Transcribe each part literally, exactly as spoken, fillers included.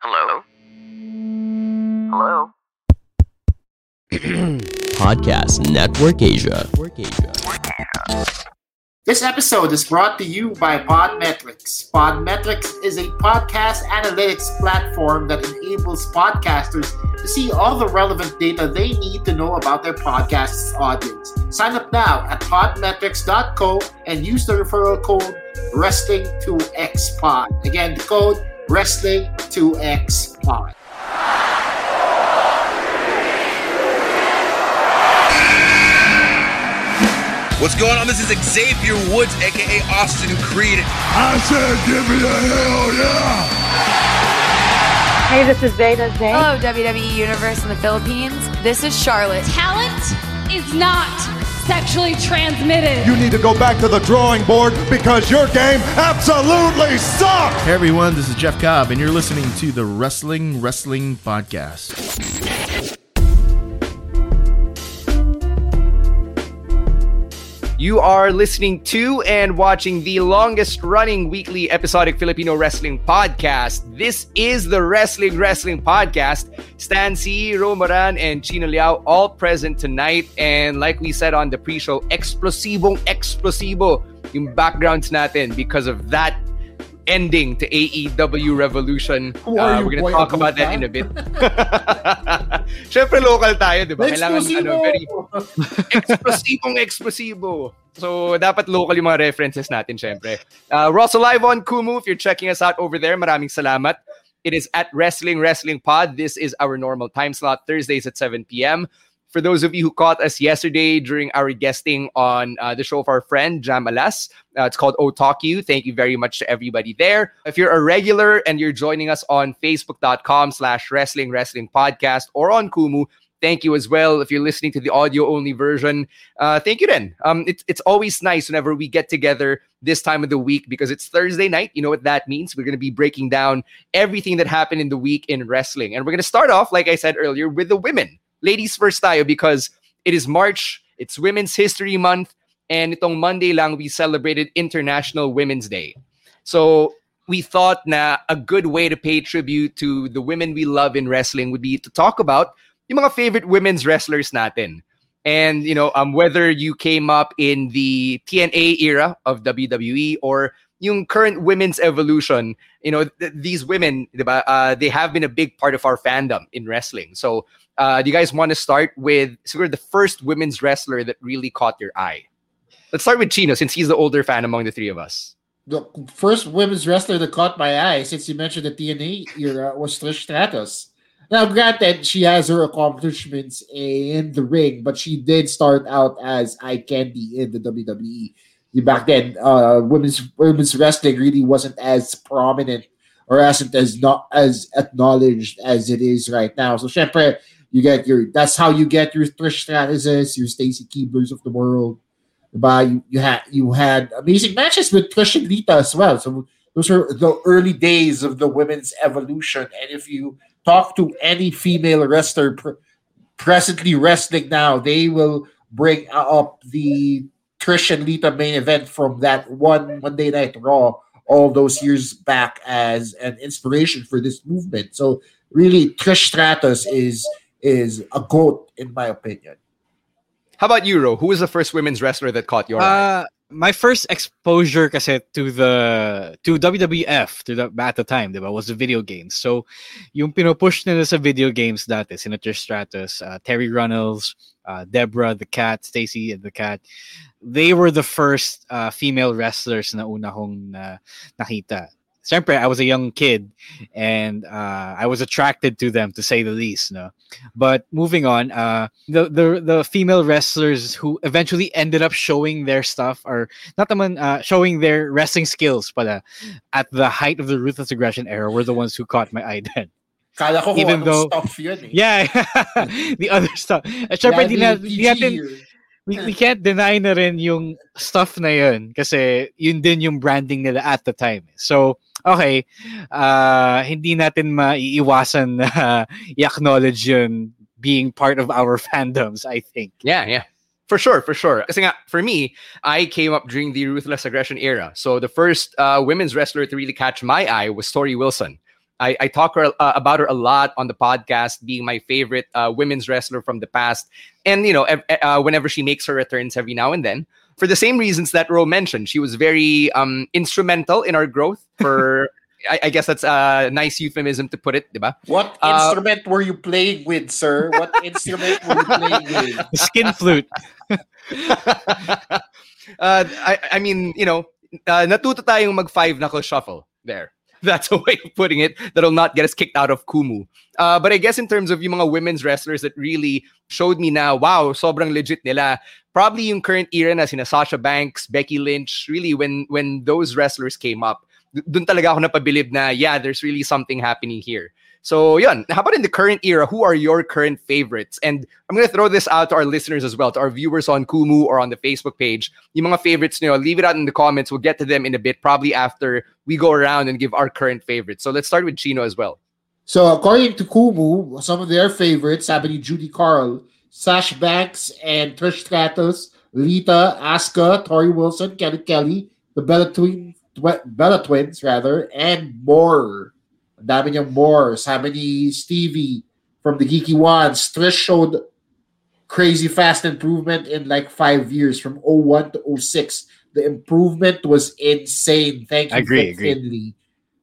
Hello? Hello? Podcast Network Asia. This episode is brought to you by Podmetrics. Podmetrics is a podcast analytics platform that enables podcasters to see all the relevant data they need to know about their podcast's audience. Sign up now at podmetrics dot co and use the referral code wrestling two X pod. Again, the code wrestling two X pod. What's going on? This is Xavier Woods, aka Austin Creed. I said, give me the hell yeah! Hey, this is Zayda Zay. Hello, W W E Universe in the Philippines. This is Charlotte. Talent is not sexually transmitted. You need to go back to the drawing board because your game absolutely sucks. Hey everyone, this is Jeff Cobb and you're listening to the Wrestling Wrestling Podcast. You are listening to and watching the longest running weekly episodic Filipino wrestling podcast. This is the Wrestling Wrestling Podcast. Stan C, Ro Moran, and Chino Liao all present tonight. And like we said on the pre-show, explosibong explosibo yung backgrounds natin because of that ending to A E W Revolution. Uh, we're gonna talk about that in a bit. Syempre local tayo, di ba? Kailangan ano, very explosibong explosibo. So, dapat local yung mga references natin, syempre. Uh, Russell Ivo on Kumu, if you're checking us out over there, maraming salamat. It is at Wrestling Wrestling Pod. This is our normal time slot, Thursdays at seven p.m. For those of you who caught us yesterday during our guesting on uh, the show of our friend, Jam Alas, uh, it's called Oh Talk You. Thank you very much to everybody there. If you're a regular and you're joining us on facebook.com slash wrestling wrestling podcast or on Kumu, thank you as well. If you're listening to the audio-only version, uh, thank you then. Um, it's, it's always nice whenever we get together this time of the week because it's Thursday night. You know what that means. We're going to be breaking down everything that happened in the week in wrestling. And we're going to start off, like I said earlier, with the women. Ladies first tayo because it is March, it's Women's History Month, and itong Monday lang we celebrated International Women's Day. So we thought na a good way to pay tribute to the women we love in wrestling would be to talk about yung mga favorite women's wrestlers natin. And, you know, um, whether you came up in the T N A era of W W E or yung current women's evolution, you know, th- these women, diba, uh, they have been a big part of our fandom in wrestling. So, Uh, do you guys want to start with sort of the first women's wrestler that really caught your eye? Let's start with Chino, since he's the older fan among the three of us. The first women's wrestler that caught my eye, since you mentioned the T N A era, was Trish Stratus. Now, granted, she has her accomplishments in the ring, but she did start out as eye candy in the W W E. Back then, uh, women's women's wrestling really wasn't as prominent or isn't as not as acknowledged as it is right now. So, syempre, You get your. That's how you get your Trish Stratus, your Stacy Keebers of the world. You, you had you had amazing matches with Trish and Lita as well. So those are the early days of the women's evolution. And if you talk to any female wrestler pre- presently wrestling now, they will bring up the Trish and Lita main event from that one Monday Night Raw all those years back as an inspiration for this movement. So really, Trish Stratus is. is a goat, in my opinion. How about you, Ro? Who was the first women's wrestler that caught your uh, eye? My first exposure kasi to the to W W F to the, at the time diba, was the video games. So, yung pinupush nila sa video games dati, sina Trish Stratus, uh, Terry Runnels, uh, Deborah the Cat, Stacy the Cat. They were the first uh, female wrestlers na una kong uh, nakita. Siyempre, I was a young kid and uh, I was attracted to them, to say the least. No? But moving on, uh, the, the the female wrestlers who eventually ended up showing their stuff, or not naman, uh, showing their wrestling skills pala, at the height of the Ruthless Aggression era were the ones who caught my eye then. Kala ko Even though, stuff yun, eh. Yeah, the other stuff. Siyempre, di na, di natin, we, we can't deny na rin yung stuff na yun kasi yun din yung branding nila at the time. So, okay, uh, hindi natin maiiwasan na uh, i-acknowledge yun being part of our fandoms, I think. Yeah, yeah. For sure, for sure. Kasi nga, for me, I came up during the Ruthless Aggression era. So the first uh, women's wrestler to really catch my eye was Torrie Wilson. I, I talk her, uh, about her a lot on the podcast, being my favorite uh, women's wrestler from the past. And, you know, ev- uh, whenever she makes her returns every now and then, for the same reasons that Ro mentioned, she was very um, instrumental in our growth for... I, I guess that's a nice euphemism to put it, diba? What uh, instrument were you playing with, sir? What instrument were you playing with? Skin flute. uh, I, I mean, you know, uh, natuto tayong mag five knuckle shuffle there. That's a way of putting it that'll not get us kicked out of Kumu. Uh, but I guess in terms of yung mga women's wrestlers that really showed me na, wow, sobrang legit nila. Probably yung current era na sina Sasha Banks, Becky Lynch, really when when those wrestlers came up. Dun talaga ako napabilib na, yeah, there's really something happening here. So, yun. How about in the current era, who are your current favorites? And I'm going to throw this out to our listeners as well, to our viewers on Kumu or on the Facebook page. Yung mga favorites nyo, leave it out in the comments. We'll get to them in a bit, probably after we go around and give our current favorites. So, let's start with Chino as well. So, according to Kumu, some of their favorites, Sabini, Judy Carl, Sasha Banks, and Trish Stratus, Lita, Asuka, Torrie Wilson, Kelly Kelly, the Bella Twins, Bella Twins, rather, and more. Dami niyang more. Sabini Stevie from the Geeky Ones. Trish showed crazy fast improvement in like five years from oh one to oh six. The improvement was insane. Thank you, I agree, agree. Finley.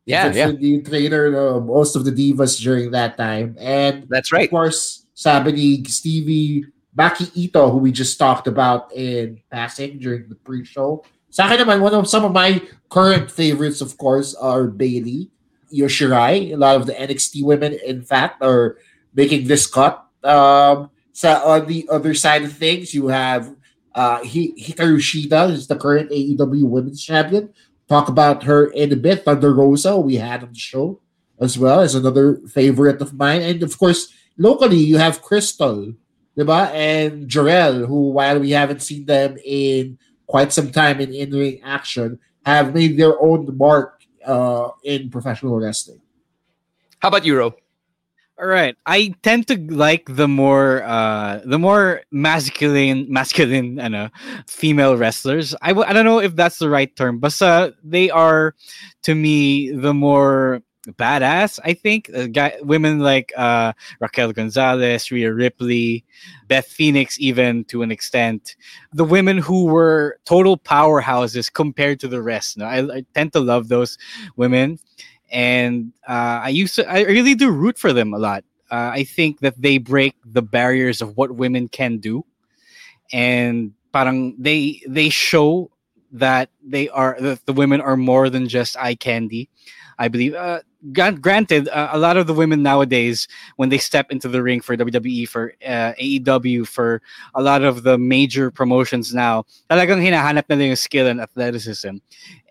Yeah, yeah. Finley trainer uh, most of the divas during that time. And that's right. Of course, Sabini Stevie, Maki Ito, who we just talked about in passing during the pre-show. Sa akin naman, one of some of my current favorites, of course, are Bayley, Io Shirai. A lot of the N X T women, in fact, are making this cut. Um, sa on the other side of things, you have uh, Hikaru Shida, who's the current A E W Women's Champion. Talk about her in a bit. Thunder Rosa, we had on the show as well, as another favorite of mine. And of course, locally, you have Crystal, diba? And Jarrell, who while we haven't seen them in quite some time in in-ring action, have made their own mark uh, in professional wrestling. How about you, Ro? All right, I tend to like the more uh, the more masculine masculine and uh, female wrestlers. I w- I don't know if that's the right term, but uh, they are to me the more badass. I think uh, guy, women like uh, Raquel Gonzalez, Rhea Ripley, Beth Phoenix, even to an extent, the women who were total powerhouses compared to the rest. No, I, I tend to love those women, and uh, I used to. I really do root for them a lot. Uh, I think that they break the barriers of what women can do, and parang they they show that they are that the women are more than just eye candy. I believe. Uh, granted, uh, a lot of the women nowadays, when they step into the ring for W W E, for uh, A E W, for a lot of the major promotions now, talagang hinahanap nila yung skill and athleticism,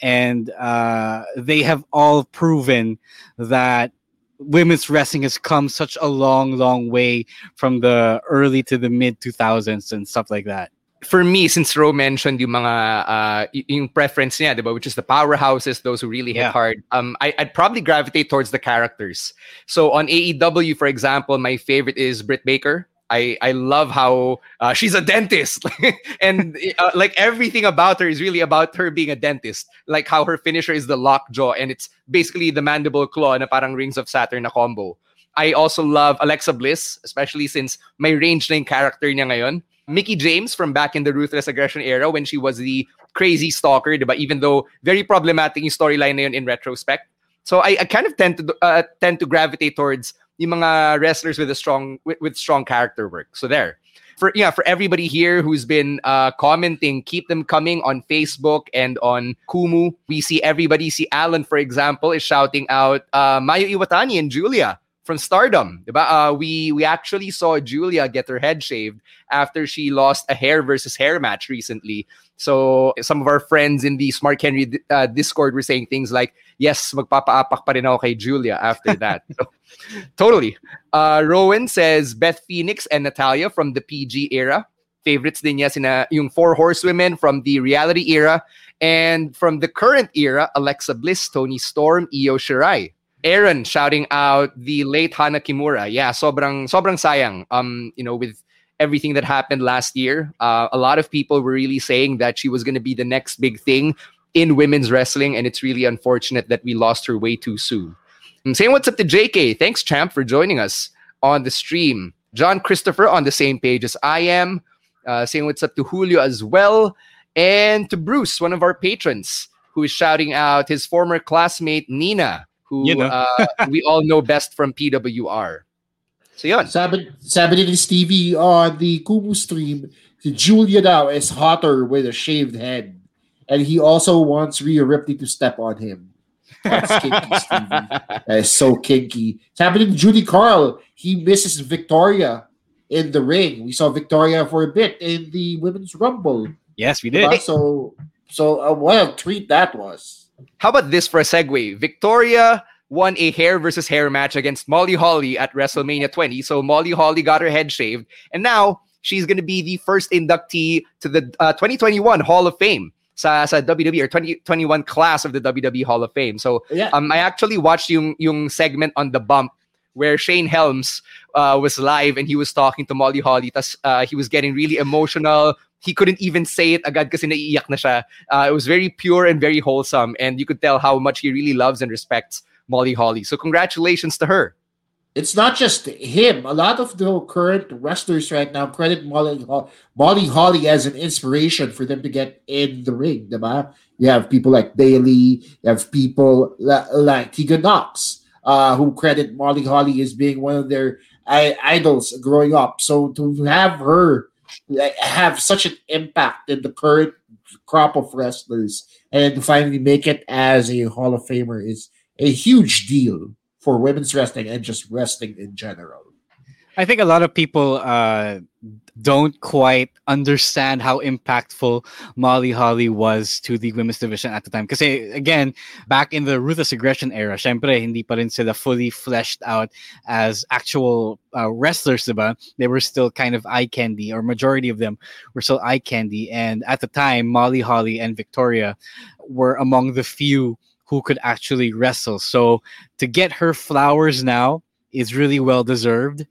and uh, they have all proven that women's wrestling has come such a long, long way from the early to the mid two thousands and stuff like that. For me, since Ro mentioned yung mga uh, yung preference niya, diba, which is the powerhouses, those who really hit yeah. hard, um, I, I'd probably gravitate towards the characters. So on A E W, for example, my favorite is Britt Baker. I, I love how uh, she's a dentist. And uh, like everything about her is really about her being a dentist. Like how her finisher is the lockjaw, and it's basically the mandible claw na parang Rings of Saturn na combo. I also love Alexa Bliss, especially since my range na yung character niya ngayon. Mickie James from back in the Ruthless Aggression era when she was the crazy stalker, but even though very problematic yung storyline na yun in retrospect. So I, I kind of tend to uh, tend to gravitate towards yung mga wrestlers with a strong with, with strong character work. So there. For yeah, for everybody here who's been uh, commenting, keep them coming on Facebook and on Kumu. We see everybody. See Alan, for example, is shouting out uh, Mayu Iwatani and Julia from Stardom. Uh, we we actually saw Julia get her head shaved after she lost a hair versus hair match recently. So some of our friends in the Smart Henry uh, Discord were saying things like, yes, magpapaapak pa rin ako kay Julia after that. So, totally. Uh, Rowan says, Beth Phoenix and Natalia from the P G era. Favorites din niya sina yung Four Horsewomen from the reality era. And from the current era, Alexa Bliss, Toni Storm, Io Shirai. Aaron shouting out the late Hana Kimura. Yeah, sobrang sobrang sayang. Um, you know, with everything that happened last year, uh, a lot of people were really saying that she was going to be the next big thing in women's wrestling, and it's really unfortunate that we lost her way too soon. Saying what's up to J K. Thanks, champ, for joining us on the stream. John Christopher on the same page as I am. Uh, saying what's up to Julio as well. And to Bruce, one of our patrons, who is shouting out his former classmate, Nina, who you know. uh, we all know best from P W R. So yun. Sabini Stevie on the Kumu stream. Julia now is hotter with a shaved head. And he also wants Rhea Ripley to step on him. That's kinky, Stevie. That is so kinky. It's happening to Judy Carl. He misses Victoria in the ring. We saw Victoria for a bit in the Women's Rumble. Yes, we did. So, so uh, what a treat that was. How about this for a segue? Victoria won a hair versus hair match against Molly Holly at WrestleMania twenty. So Molly Holly got her head shaved. And now she's going to be the first inductee to the uh, twenty twenty-one Hall of Fame. Sa, sa W W E or twenty twenty-one class of the W W E Hall of Fame. So yeah. um, I actually watched yung, yung segment on The Bump where Shane Helms uh, was live and he was talking to Molly Holly. Tas, uh, he was getting really emotional. He couldn't even say it agad kasi naiiyak na siya. Uh, it was very pure and very wholesome. And you could tell how much he really loves and respects Molly Holly. So congratulations to her. It's not just him. A lot of the current wrestlers right now credit Molly, Molly Holly as an inspiration for them to get in the ring, right? You have people like Bayley, you have people la- like Tegan Knox, uh, who credit Molly Holly as being one of their I- idols growing up. So to have her have such an impact in the current crop of wrestlers and to finally make it as a Hall of Famer is a huge deal for women's wrestling and just wrestling in general. I think a lot of people uh, don't quite understand how impactful Molly Holly was to the women's division at the time. Because again, back in the Ruthless Aggression era, syempre hindi pa rin sila fully fleshed out as actual uh, wrestlers, diba? They were still kind of eye candy, or majority of them were still eye candy. And at the time, Molly Holly and Victoria were among the few who could actually wrestle. So to get her flowers now is really well-deserved.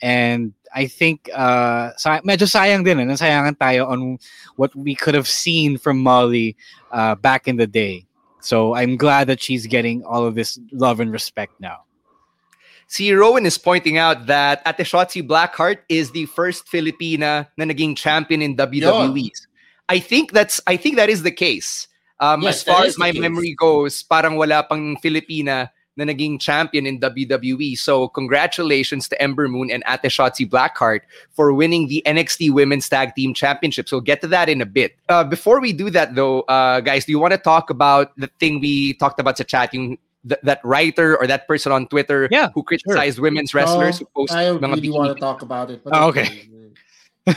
And I think uh, medyo sayang din, nasayangan tayo on what we could have seen from Molly uh, back in the day. So I'm glad that she's getting all of this love and respect now. See, Rowan is pointing out that Ate Shotzi Blackheart is the first Filipina na naging champion in W W E. Yo. I think that's I think that is the case. Um, yes, as far as my memory goes, parang wala pang Filipina na naging champion in W W E. So congratulations to Ember Moon and Ate Shotzi Blackheart for winning the N X T Women's Tag Team Championship. So we'll get to that in a bit. Uh, before we do that, though, uh, guys, do you want to talk about the thing we talked about sa chat, yung th- that writer or that person on Twitter yeah, who criticized sure. women's wrestlers? No, who post I don't really want to talk about it. But oh, okay.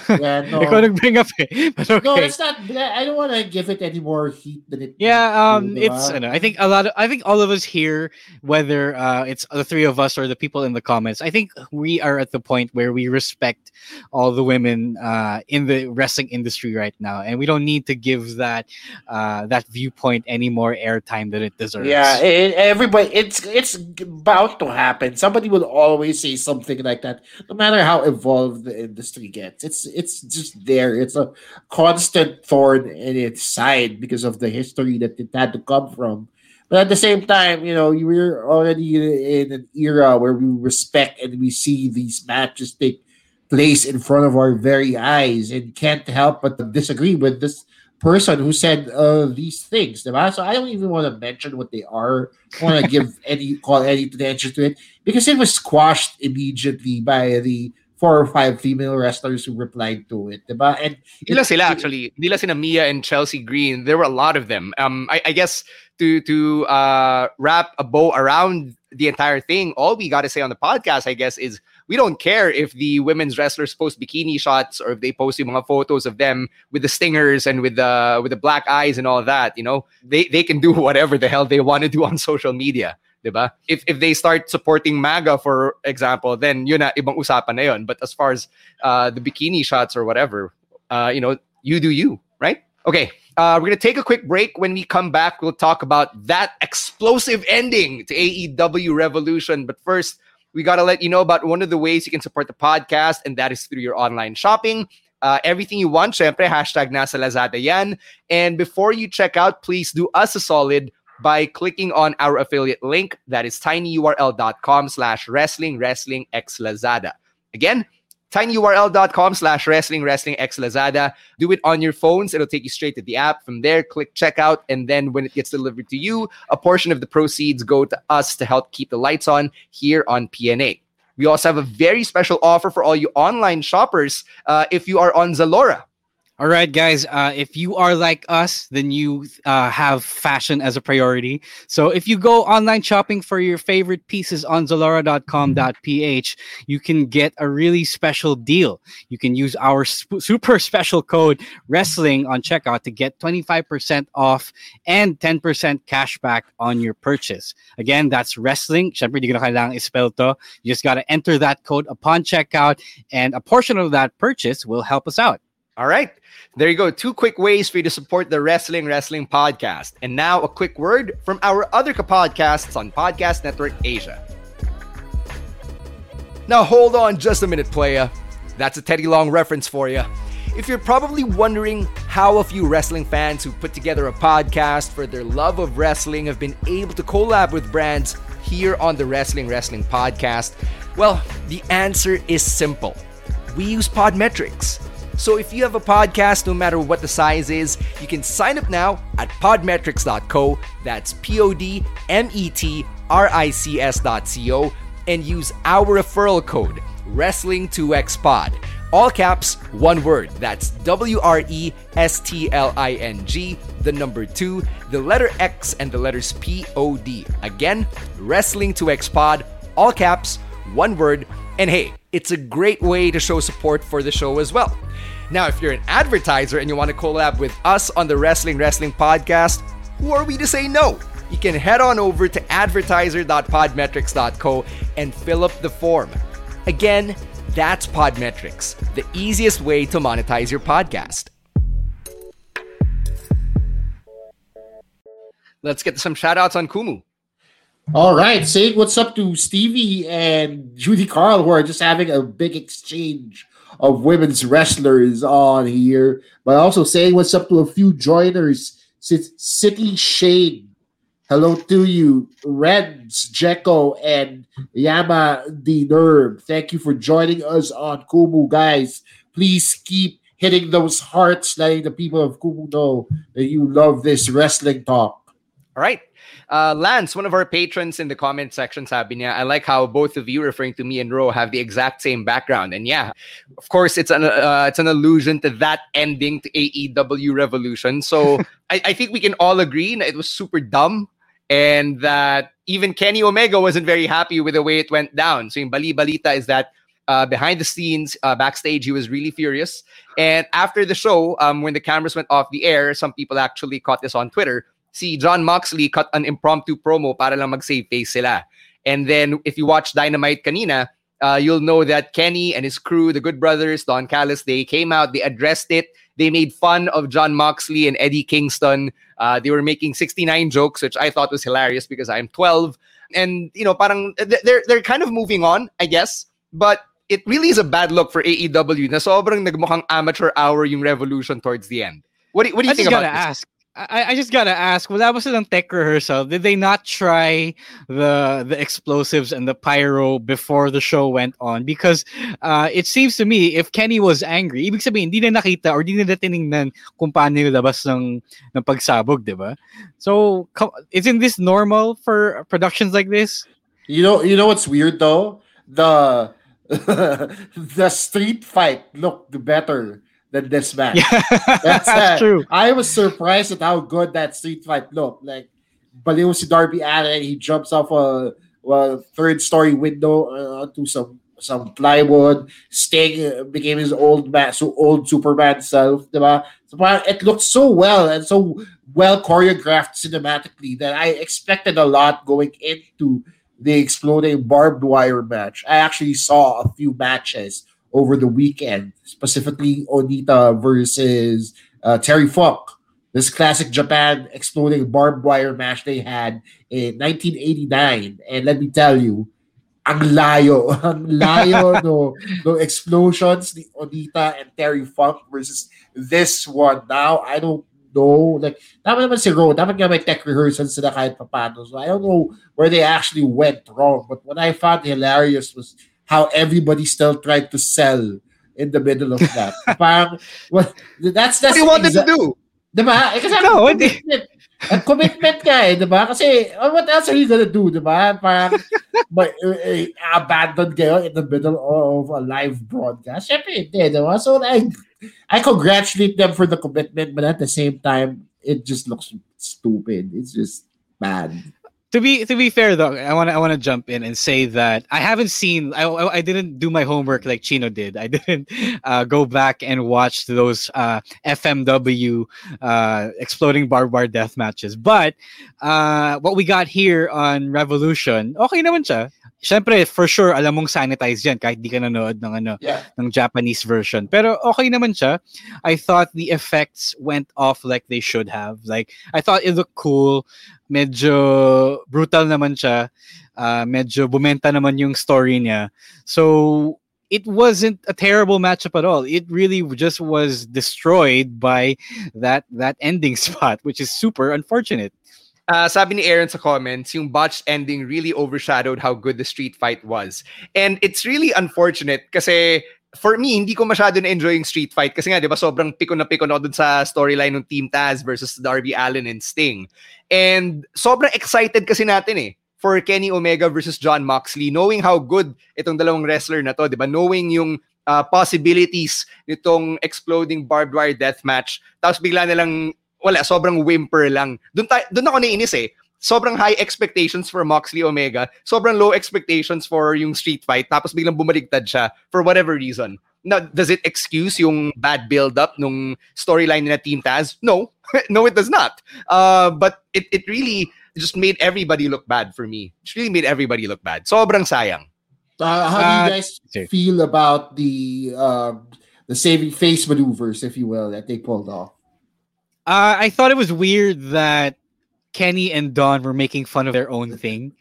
Yeah, no. I to bring up it, but okay. No, it's not. I don't want to give it any more heat than it. Yeah, um, to, it's. Uh, I, know, I think a lot of. I think all of us here, whether uh, it's the three of us or the people in the comments, I think we are at the point where we respect all the women uh, in the wrestling industry right now, and we don't need to give that uh, that viewpoint any more airtime than it deserves. Yeah, it, everybody, it's it's about to happen. Somebody will always say something like that, no matter how evolved the industry gets. It's It's just there. It's a constant thorn in its side because of the history that it had to come from. But at the same time, you know, we're already in an era where we respect and we see these matches take place in front of our very eyes and can't help but disagree with this person who said uh, these things. Right? So I don't even want to mention what they are. I don't want to give any call any attention to it because it was squashed immediately by the four or five female wrestlers who replied to it. Diba? And nila sila actually. Nila sina Mia and Chelsea Green. There were a lot of them. Um, I, I guess to to uh, wrap a bow around the entire thing, all we got to say on the podcast, I guess, is we don't care if the women's wrestlers post bikini shots or if they post yung mga photos of them with the stingers and with the with the black eyes and all that. You know, they they can do whatever the hell they want to do on social media. Diba? If if they start supporting MAGA, for example, then yun na ibang usapan na yun. But as far as uh, the bikini shots or whatever, uh, you know, you do you, right? Okay, uh, we're gonna take a quick break. When we come back, we'll talk about that explosive ending to A E W Revolution. But first, we gotta let you know about one of the ways you can support the podcast, and that is through your online shopping. Uh, everything you want, syempre, hashtag nasa Lazada yan. And before you check out, please do us a solid. by clicking on our affiliate link. That is tinyurl.com slash wrestling wrestling x Lazada. Again, tinyurl.com slash wrestling wrestling x Lazada. Do it on your phones. It'll take you straight to the app. From there, click checkout. And then when it gets delivered to you, a portion of the proceeds go to us to help keep the lights on here on P N A. We also have a very special offer for all you online shoppers uh, if you are on Zalora. All right, guys, uh, if you are like us, then you uh, have fashion as a priority. So if you go online shopping for your favorite pieces on Zalora dot com dot p h, you can get a really special deal. You can use our sp- super special code WRESTLING on checkout to get twenty-five percent off and ten percent cash back on your purchase. Again, that's WRESTLING. Syempre, di ko na kailangang i-spell to. You just got to enter that code upon checkout, and a portion of that purchase will help us out. All right, there you go. Two quick ways for you to support the Wrestling Wrestling Podcast. And now a quick word from our other podcasts on Podcast Network Asia. Now hold on just a minute, playa. That's a Teddy Long reference for you. If you're probably wondering how a few wrestling fans who put together a podcast for their love of wrestling have been able to collab with brands here on the Wrestling Wrestling Podcast, well, the answer is simple. We use Podmetrics. So if you have a podcast, no matter what the size is, you can sign up now at podmetrics dot co. That's P-O-D-M-E-T-R-I-C-S dot C-O. And use our referral code, wrestling two x pod. All caps, one word. That's W R E S T L I N G, the number two, the letter X, and the letters P O D. Again, wrestling two x pod, all caps, one word. And hey, it's a great way to show support for the show as well. Now, if you're an advertiser and you want to collab with us on the Wrestling Wrestling Podcast, who are we to say no? You can head on over to advertiser dot podmetrics dot co and fill up the form. Again, that's Podmetrics, the easiest way to monetize your podcast. Let's get some shout-outs on Kumu. All right, saying what's up to Stevie and Judy Carl, who are just having a big exchange of women's wrestlers on here, but also saying what's up to a few joiners since City Shade. Hello to you, Reds, Jeko, and Yama the Nerve. Thank you for joining us on Kumu, guys. Please keep hitting those hearts, letting the people of Kumu know that you love this wrestling talk. All right. Uh, Lance, one of our patrons in the comment section, sabi niya, I like how both of you, referring to me and Ro, have the exact same background. And yeah, of course, it's an uh, it's an allusion to that ending to A E W Revolution. So I, I think we can all agree that it was super dumb and that even Kenny Omega wasn't very happy with the way it went down. So yung bali balita is that Uh, behind the scenes, uh, backstage, he was really furious. And after the show, um, when the cameras went off the air, some people actually caught this on Twitter. See, John Moxley cut an impromptu promo para lang mag-save face sila. And then if you watch Dynamite kanina, uh, you'll know that Kenny and his crew, the Good Brothers, Don Callis, they came out, they addressed it. They made fun of John Moxley and Eddie Kingston. Uh, they were making sixty-nine jokes, which I thought was hilarious because I'm twelve. And, you know, parang they're, they're kind of moving on, I guess. But it really is a bad look for A E W na sobrang nagmukhang amateur hour yung Revolution towards the end. What do, what do you I think about this? Ask. I, I just gotta ask, well, that was a tech rehearsal. Did they not try the the explosives and the pyro before the show went on? Because uh, it seems to me, if Kenny was angry, ibig sabihin, hindi na nakita or hindi na tinignan kung paano nilabas ng, ng pagsabog, di ba? So, isn't this normal for productions like this? You know, you know what's weird, though? The, the street fight looked better than this match. Yeah, that's, that's true. I was surprised at how good that street fight looked. Like, baliw si Darby Allin, he jumps off a, a third-story window uh, onto some some plywood. Sting became his old man, so old Superman self, diba? So it looked so well and so well choreographed cinematically that I expected a lot going into the exploding barbed wire match. I actually saw a few matches over the weekend, specifically Onita versus uh, Terry Funk. This classic Japan exploding barbed wire match they had in nineteen eighty-nine. And let me tell you, ang layo. Ang layo, no, no explosions, the Onita and Terry Funk versus this one. Now, I don't know. Like, dapat naman si Ro, dapat nga may tech rehearsal sila kahit papano. So I don't know where they actually went wrong. But what I found hilarious was how everybody still tried to sell in the middle of that. Parang, well, that's, that's what he wanted exa- to do. Diba? Eh, kasi no, hindi. Ang commitment ka eh, diba? Kasi, what else are you gonna do, diba? Parang, may, eh, abandon kayo in the middle of a live broadcast. Siyempre, hindi, diba? So, I, I congratulate them for the commitment, but at the same time, it just looks stupid. It's just bad. To be to be fair though, I want to I want to jump in and say that I haven't seen I, I I didn't do my homework like Chino did. I didn't uh, go back and watch those uh, F M W uh, exploding barbed wire death matches. But uh, what we got here on Revolution, okay naman siya. Syempre for sure alam mong sanitized yan kahit di ka nanood ng ano yeah. ng Japanese version. Pero okay naman siya. I thought the effects went off like they should have. Like I thought it looked cool. Medyo brutal naman siya. Uh, medyo bumenta naman yung story niya. So, it wasn't a terrible matchup at all. It really just was destroyed by that that ending spot, which is super unfortunate. Uh, sabi ni Aaron sa comments, yung botched ending really overshadowed how good the street fight was. And it's really unfortunate kasi... For me, hindi ko masyado na-enjoy yung street fight kasi nga, di ba, sobrang piko na piko na ako dun sa storyline ng Team Taz versus Darby Allin and Sting. And sobrang excited kasi natin eh for Kenny Omega versus Jon Moxley, knowing how good itong dalawang wrestler na to, di ba? Knowing yung uh, possibilities nitong exploding barbed wire death match. Tapos bigla na lang, wala, sobrang whimper lang. Dun, ta- dun ako nainis eh. Sobrang high expectations for Moxley Omega, sobrang low expectations for yung street fight, tapos biglang bumaligtad siya for whatever reason. Now, does it excuse yung bad build-up nung storyline na Team Taz? No. No, it does not. Uh, but it, it really just made everybody look bad for me. It really made everybody look bad. Sobrang sayang. Uh, how do you guys uh, feel about the uh, the saving face maneuvers, if you will, that they pulled off? Uh, I thought it was weird that Kenny and Don were making fun of their own thing.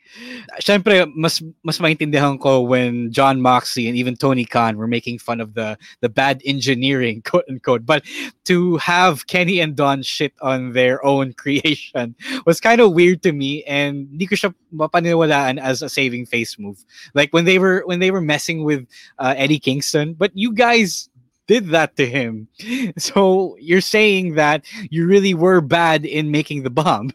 Syempre, mas mas maintindihan ko when Jon Moxley and even Tony Khan were making fun of the the bad engineering, quote unquote. But to have Kenny and Don shit on their own creation was kind of weird to me, and hindi ko siya mapaniwalaan as a saving face move. Like when they were when they were messing with uh, Eddie Kingston, but you guys did that to him. So you're saying that you really were bad in making the bomb.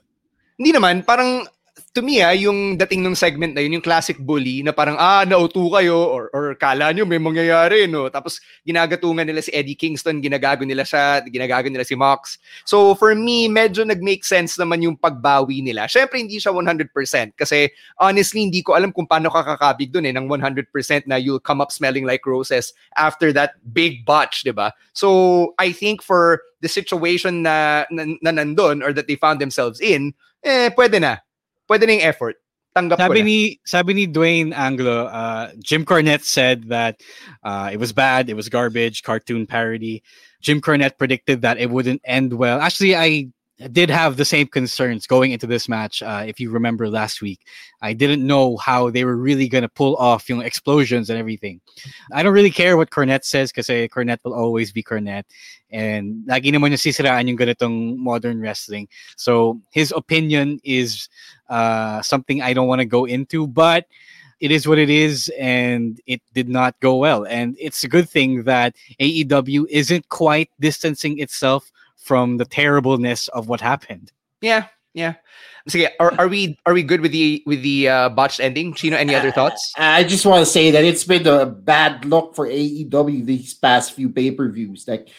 Hindi naman, parang to me ah, yung dating nung segment na yun, yung classic bully na parang ah, nautu kayo or, or kala nyo may mangyayari, no? Tapos ginagatungan nila si Eddie Kingston, ginagago nila siya, ginagago nila si Mox. So for me, medyo nag-make sense naman yung pagbawi nila. Syempre hindi siya one hundred percent kasi honestly, hindi ko alam kung paano kakakabig dun eh, ng one hundred percent na you'll come up smelling like roses after that big botch, diba? So I think for the situation na, na, na nandun or that they found themselves in, eh, pwede na. Pwede na yung effort. Tanggap sabi ko na. Ni, sabi ni Dwayne Anglo, uh, Jim Cornette said that uh, it was bad, it was garbage, cartoon parody. Jim Cornette predicted that it wouldn't end well. Actually, I did have the same concerns going into this match. Uh, if you remember last week, I didn't know how they were really going to pull off yung explosions and everything. I don't really care what Cornette says kasi Cornette will always be Cornette. And lagi naman yung sisiraan yung ganitong modern wrestling. So his opinion is uh, something I don't want to go into, but it is what it is, and it did not go well. And it's a good thing that A E W isn't quite distancing itself from the terribleness of what happened. Yeah, yeah. So yeah, are, are we are we good with the with the uh, botched ending? Chino, any other thoughts? I just want to say that it's been a bad look for A E W these past few pay-per-views. Like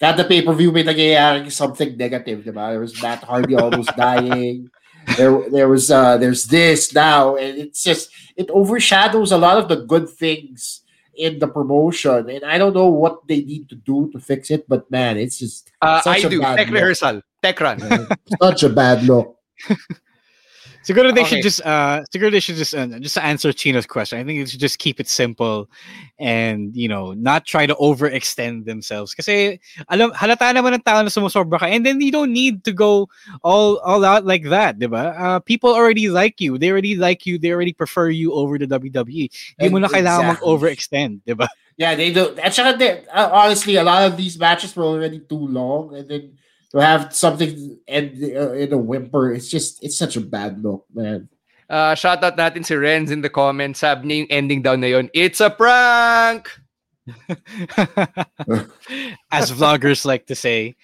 that, the pay-per-view may nangyayari something negative, diba? There was Matt Hardy almost dying. There, there was uh, there's this now, and it's just it overshadows a lot of the good things in the promotion, and I don't know what they need to do to fix it, but man, it's just uh, such I a do bad tech look. Rehearsal, tech run, such a bad look. Siguro they okay. should just, uh, Siguro they should just, uh, just answer Chino's question. I think they should just keep it simple, and you know, not try to overextend themselves. Kasi alam halata naman ng tao na sumusobra ka, and then you don't need to go all all out like that, diba? Uh, people already like you. They already like you. They already prefer you over the W W E. Hindi mo na kailangan mag-overextend, diba? Yeah, they do. Actually, honestly, a lot of these matches were already too long, and then to have something end uh, in a whimper, it's just, it's such a bad look, man. Uh, shout out natin si Renz in the comments. Sabi niya yung ending down na yun, it's a prank! As vloggers like to say.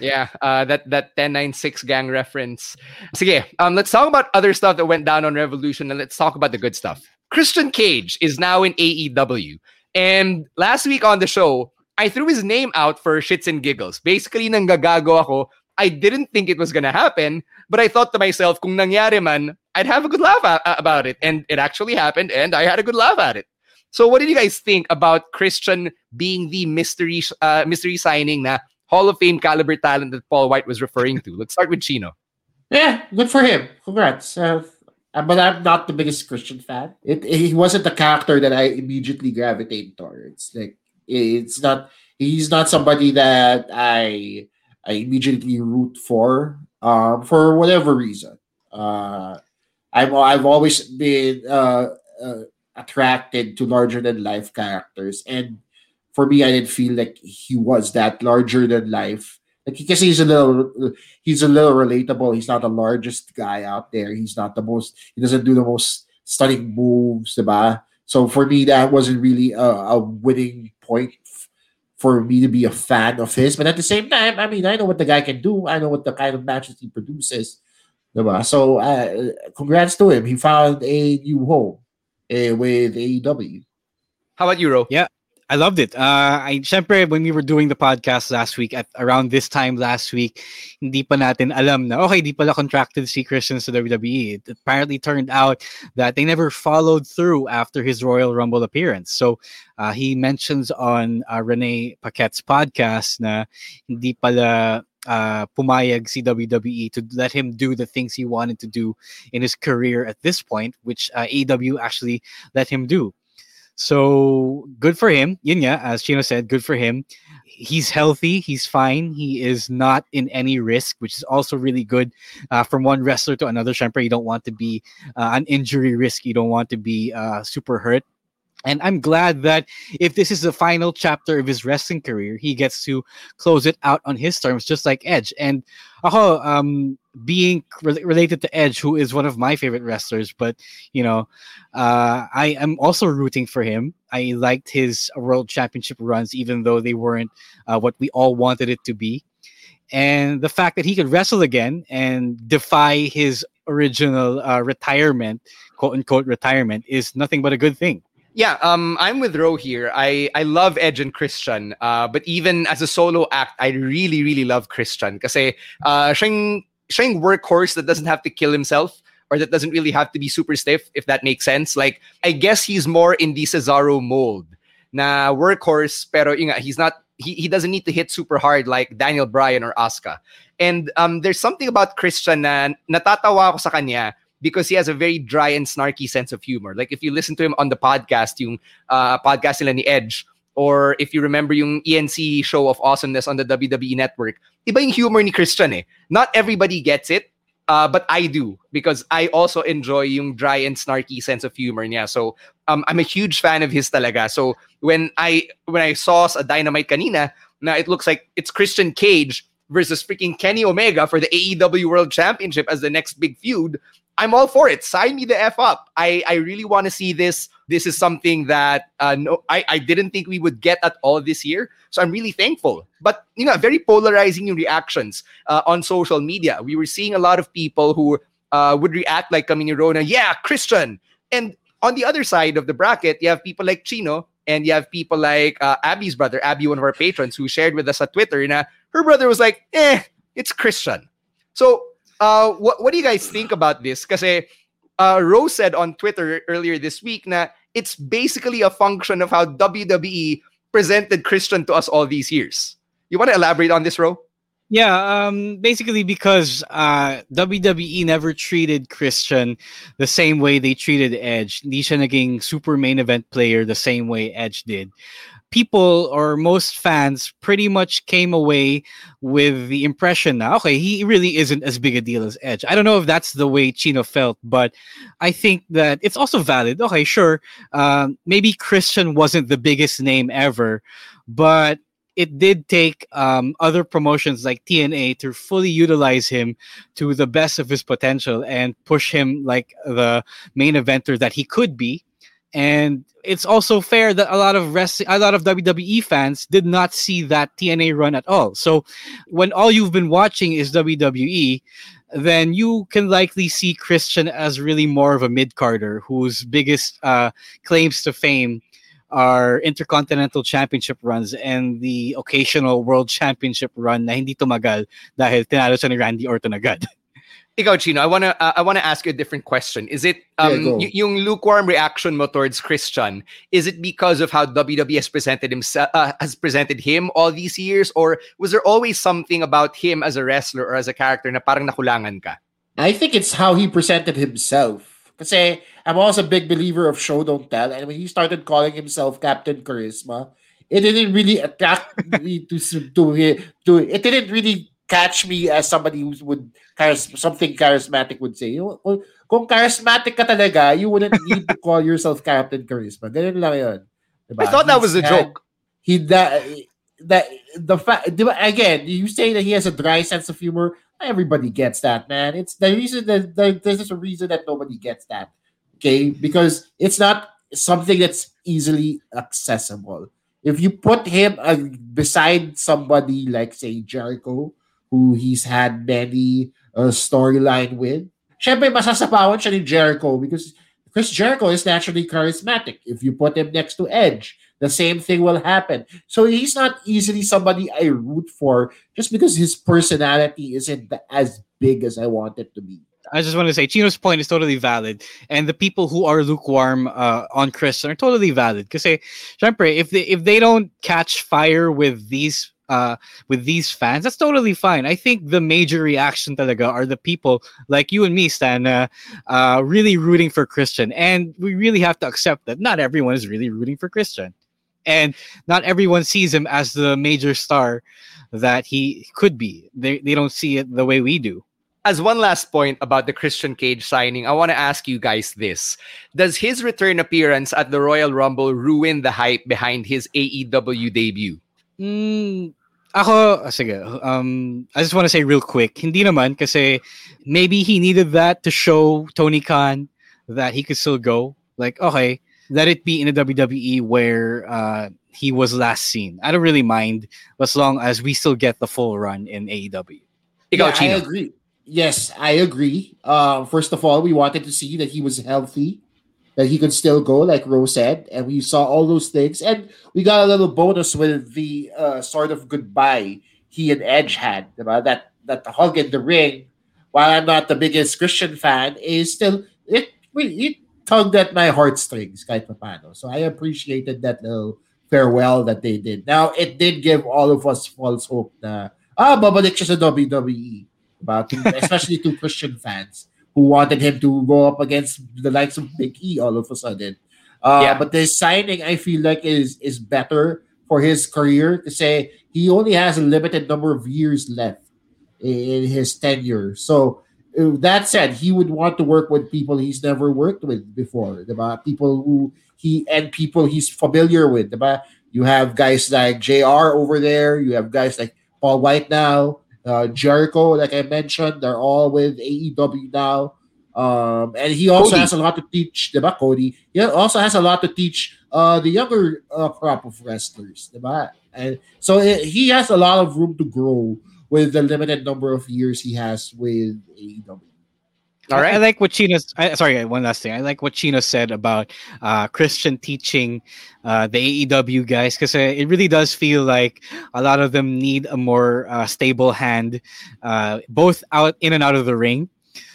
Yeah, uh, that, that ten ninety-six gang reference. Sige, um, let's talk about other stuff that went down on Revolution, and let's talk about the good stuff. Christian Cage is now in A E W. And last week on the show, I threw his name out for shits and giggles. Basically, nanggagago ako. I didn't think it was gonna happen, but I thought to myself, kung nangyari man, I'd have a good laugh a- about it. And it actually happened, and I had a good laugh at it. So what did you guys think about Christian being the mystery uh, mystery signing na Hall of Fame caliber talent that Paul White was referring to? Let's start with Chino. Yeah, good for him. Congrats. Uh, but I'm not the biggest Christian fan. It, it, he wasn't the character that I immediately gravitate towards. Like, it's not, he's not somebody that I I immediately root for, um, for whatever reason. Uh, I've I've always been uh, uh, attracted to larger than life characters, and for me, I didn't feel like he was that larger than life. Like, because he's a little, he's a little relatable. He's not the largest guy out there. He's not the most. He doesn't do the most stunning moves, diba? So for me, that wasn't really a, a winning point f- for me to be a fan of his. But at the same time, I mean, I know what the guy can do. I know what the kind of matches he produces. Diba? So uh, congrats to him. He found a new home uh, with A E W. How about you, Ro? Yeah, I loved it. Uh, I, syempre, when we were doing the podcast last week, at around this time last week, hindi pa natin alam na, okay, di pala contracted si Christian to W W E. It apparently turned out that they never followed through after his Royal Rumble appearance. So, uh, he mentions on uh, Rene Paquette's podcast na hindi pala uh, pumayag si W W E to let him do the things he wanted to do in his career at this point, which uh, A E W actually let him do. So, good for him. Yun nga, as Chino said, good for him. He's healthy. He's fine. He is not in any risk, which is also really good uh, from one wrestler to another. Syempre, you don't want to be uh, an injury risk. You don't want to be uh, super hurt. And I'm glad that if this is the final chapter of his wrestling career, he gets to close it out on his terms, just like Edge. And ako, um, being re- related to Edge, who is one of my favorite wrestlers, but, you know, uh, I am also rooting for him. I liked his World Championship runs, even though they weren't uh, what we all wanted it to be. And the fact that he could wrestle again and defy his original uh, retirement, quote-unquote retirement, is nothing but a good thing. Yeah, um, I'm with Ro here. I, I love Edge and Christian, uh, but even as a solo act, I really, really love Christian. Kasi uh, siyang, siyang workhorse that doesn't have to kill himself, or that doesn't really have to be super stiff, if that makes sense. Like, I guess he's more in the Cesaro mold. Na workhorse, pero yung, he's not, he, he doesn't need to hit super hard like Daniel Bryan or Asuka. And um, there's something about Christian na natatawa ako sa kanya, because he has a very dry and snarky sense of humor. Like, if you listen to him on the podcast, yung uh, podcast nila ni Edge, or if you remember yung E N C show of awesomeness on the W W E Network, iba yung humor ni Christian eh. Not everybody gets it, uh, but I do, because I also enjoy yung dry and snarky sense of humor niya. So um, I'm a huge fan of his talaga. So when I when I saw sa Dynamite kanina, na it looks like it's Christian Cage versus freaking Kenny Omega for the A E W World Championship as the next big feud, I'm all for it. Sign me the F up. I, I really want to see this. This is something that uh, no, I, I didn't think we would get at all this year. So I'm really thankful. But, you know, very polarizing reactions uh, on social media. We were seeing a lot of people who uh, would react like Kamini Rona, yeah, Christian. And on the other side of the bracket, you have people like Chino, and you have people like uh, Abby's brother, Abby, one of our patrons, who shared with us on Twitter. Na, her brother was like, eh, it's Christian. So, Uh, what, what do you guys think about this? Because uh, Rose said on Twitter earlier this week na it's basically a function of how W W E presented Christian to us all these years. You want to elaborate on this, Ro? Yeah, um, basically because uh, W W E never treated Christian the same way they treated Edge. Hindi siya naging super main event player the same way Edge did. People or most fans pretty much came away with the impression that, okay, he really isn't as big a deal as Edge. I don't know if that's the way Chino felt, but I think that it's also valid. Okay, sure, um, maybe Christian wasn't the biggest name ever, but it did take um, other promotions like T N A to fully utilize him to the best of his potential and push him like the main eventer that he could be. And it's also fair that a lot of rest, a lot of W W E fans did not see that T N A run at all. So when all you've been watching is W W E, then you can likely see Christian as really more of a mid-carder whose biggest uh, claims to fame are Intercontinental Championship runs and the occasional World Championship run na hindi tumagal dahil tinalo siya ni Randy Orton agad. Ikaw, Chino, I want to uh, I want to ask you a different question. Is it um yeah, y- yung lukewarm reaction mo towards Christian? Is it because of how W W E has presented himself uh, has presented him all these years, or was there always something about him as a wrestler or as a character na parang nakulangan ka? I think it's how he presented himself. Kasi I'm also a big believer of show don't tell, and when he started calling himself Captain Charisma, it didn't really attract me to to to it didn't really catch me as somebody who would charis- something charismatic would say. You know, kung charismatic ka talaga, you wouldn't need to call yourself Captain Charisma. Ganun lang yun. Diba? I thought that was a and joke. He that that the fact again, you say that he has a dry sense of humor. Everybody gets that, man. It's the reason that the, there's just a reason that nobody gets that, okay? Because it's not something that's easily accessible. If you put him uh, beside somebody like, say, Jericho, who he's had many uh, storyline with, syempre masasapawan siya ni Jericho because Chris Jericho is naturally charismatic. If you put him next to Edge, the same thing will happen. So he's not easily somebody I root for just because his personality isn't as big as I want it to be. I just want to say Chino's point is totally valid. And the people who are lukewarm uh, on Christian are totally valid. Because if they, if they don't catch fire with these uh, with these fans, that's totally fine. I think the major reaction talaga are the people like you and me, Stan, uh, uh, really rooting for Christian. And we really have to accept that not everyone is really rooting for Christian. And not everyone sees him as the major star that he could be. They they don't see it the way we do. As one last point about the Christian Cage signing, I want to ask you guys this. Does his return appearance at the Royal Rumble ruin the hype behind his A E W debut? Mm, ako, ah, sige, um, I just want to say real quick, hindi naman kasi maybe he needed that to show Tony Khan that he could still go. Like, okay, let it be in the W W E where uh, he was last seen. I don't really mind as long as we still get the full run in A E W. Yeah, I agree. Yes, I agree. Uh, first of all, we wanted to see that he was healthy, that he could still go, like Ro said. And we saw all those things. And we got a little bonus with the uh, sort of goodbye he and Edge had. Right? That that hug in the ring, while I'm not the biggest Christian fan, is still... It, it, tugged at my heartstrings, kahit papano. So I appreciated that little farewell that they did. Now, it did give all of us false hope na, ah, babalik siya sa W W E. About to, especially to Christian fans who wanted him to go up against the likes of Big E all of a sudden. Uh, yeah. But the signing, I feel like, is, is better for his career. To say he only has a limited number of years left in his tenure. So, that said, he would want to work with people he's never worked with before, diba? People who he and people he's familiar with, diba? You have guys like J R over there. You have guys like Paul White now, uh, Jericho, like I mentioned, they're all with A E W now. Um, and he also Cody. has a lot to teach, diba, Cody? He also has a lot to teach uh, the younger uh, crop of wrestlers, diba? And so it, he has a lot of room to grow with the limited number of years he has with A E W. All right. I like what Chino... Sorry, one last thing. I like what Chino said about uh, Christian teaching uh, the A E W guys, because uh, it really does feel like a lot of them need a more uh, stable hand, uh, both out in and out of the ring.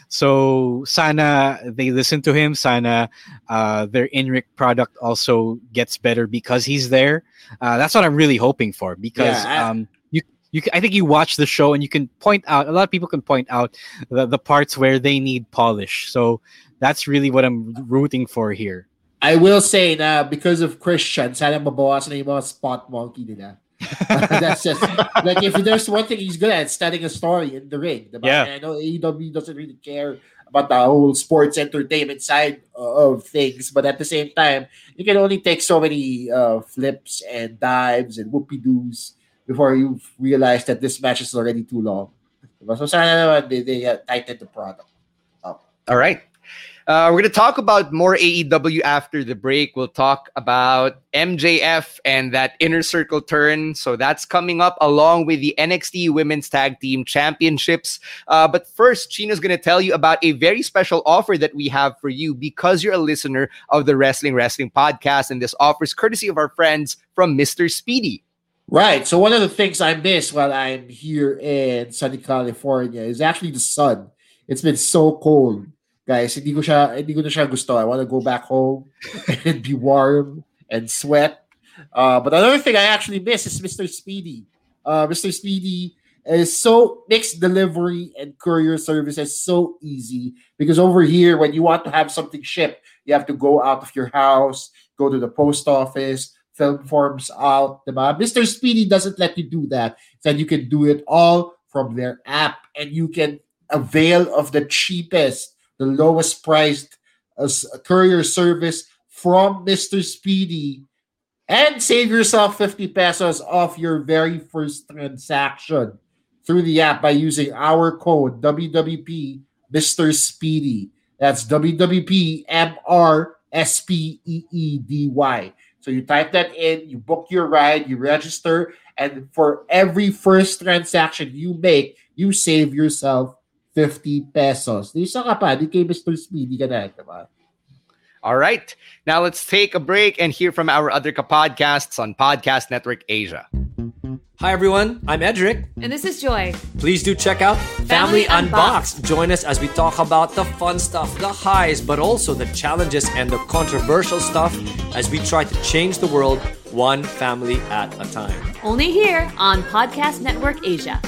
So sana they listen to him. Sana uh, their in-ring product also gets better because he's there. Uh, that's what I'm really hoping for, because... Yeah, I- um, You, I think you watch the show and you can point out, a lot of people can point out the, the parts where they need polish. So that's really what I'm rooting for here. I will say na because of Christian, sana mabawasan na yung mga spot monkey nila. That's just, like if there's one thing he's good at, it's telling a story in the ring. Yeah. And I know A E W doesn't really care about the whole sports entertainment side of things, but at the same time, you can only take so many uh, flips and dives and whoopie-doos before you realize that this match is already too long. So sana they, they uh, tightened the product up. All right. Uh, we're going to talk about more A E W after the break. We'll talk about M J F and that inner circle turn. So that's coming up along with the N X T Women's Tag Team Championships. Uh, but first, Chino's going to tell you about a very special offer that we have for you because you're a listener of the Wrestling Wrestling Podcast. And this offer is courtesy of our friends from Mister Speedy. Right. So one of the things I miss while I'm here in sunny California is actually the sun. It's been so cold. Guys, hindi ko siya, hindi ko na siya gusto. I want to go back home and be warm and sweat. Uh, but another thing I actually miss is Mister Speedy. Uh, Mister Speedy is so makes delivery and courier services so easy because over here, when you want to have something shipped, you have to go out of your house, go to the post office, fill forms out. Diba? Mister Speedy doesn't let you do that. Then you can do it all from their app and you can avail of the cheapest, the lowest priced uh, courier service from Mister Speedy and save yourself fifty pesos off your very first transaction through the app by using our code W W P Mister Speedy. That's W W P M R S P E E D Y. So you type that in, you book your ride, you register, and for every first transaction you make, you save yourself fifty pesos. Di isa ka pa, di kay Mister Speedy ka na, diba? All right. Now let's take a break and hear from our other podcasts on Podcast Network Asia. Hi everyone, I'm Edric. And this is Joy. Please do check out Family, Family Unboxed. Unboxed. Join us as we talk about the fun stuff, the highs, but also the challenges and the controversial stuff as we try to change the world one family at a time. Only here on Podcast Network Asia.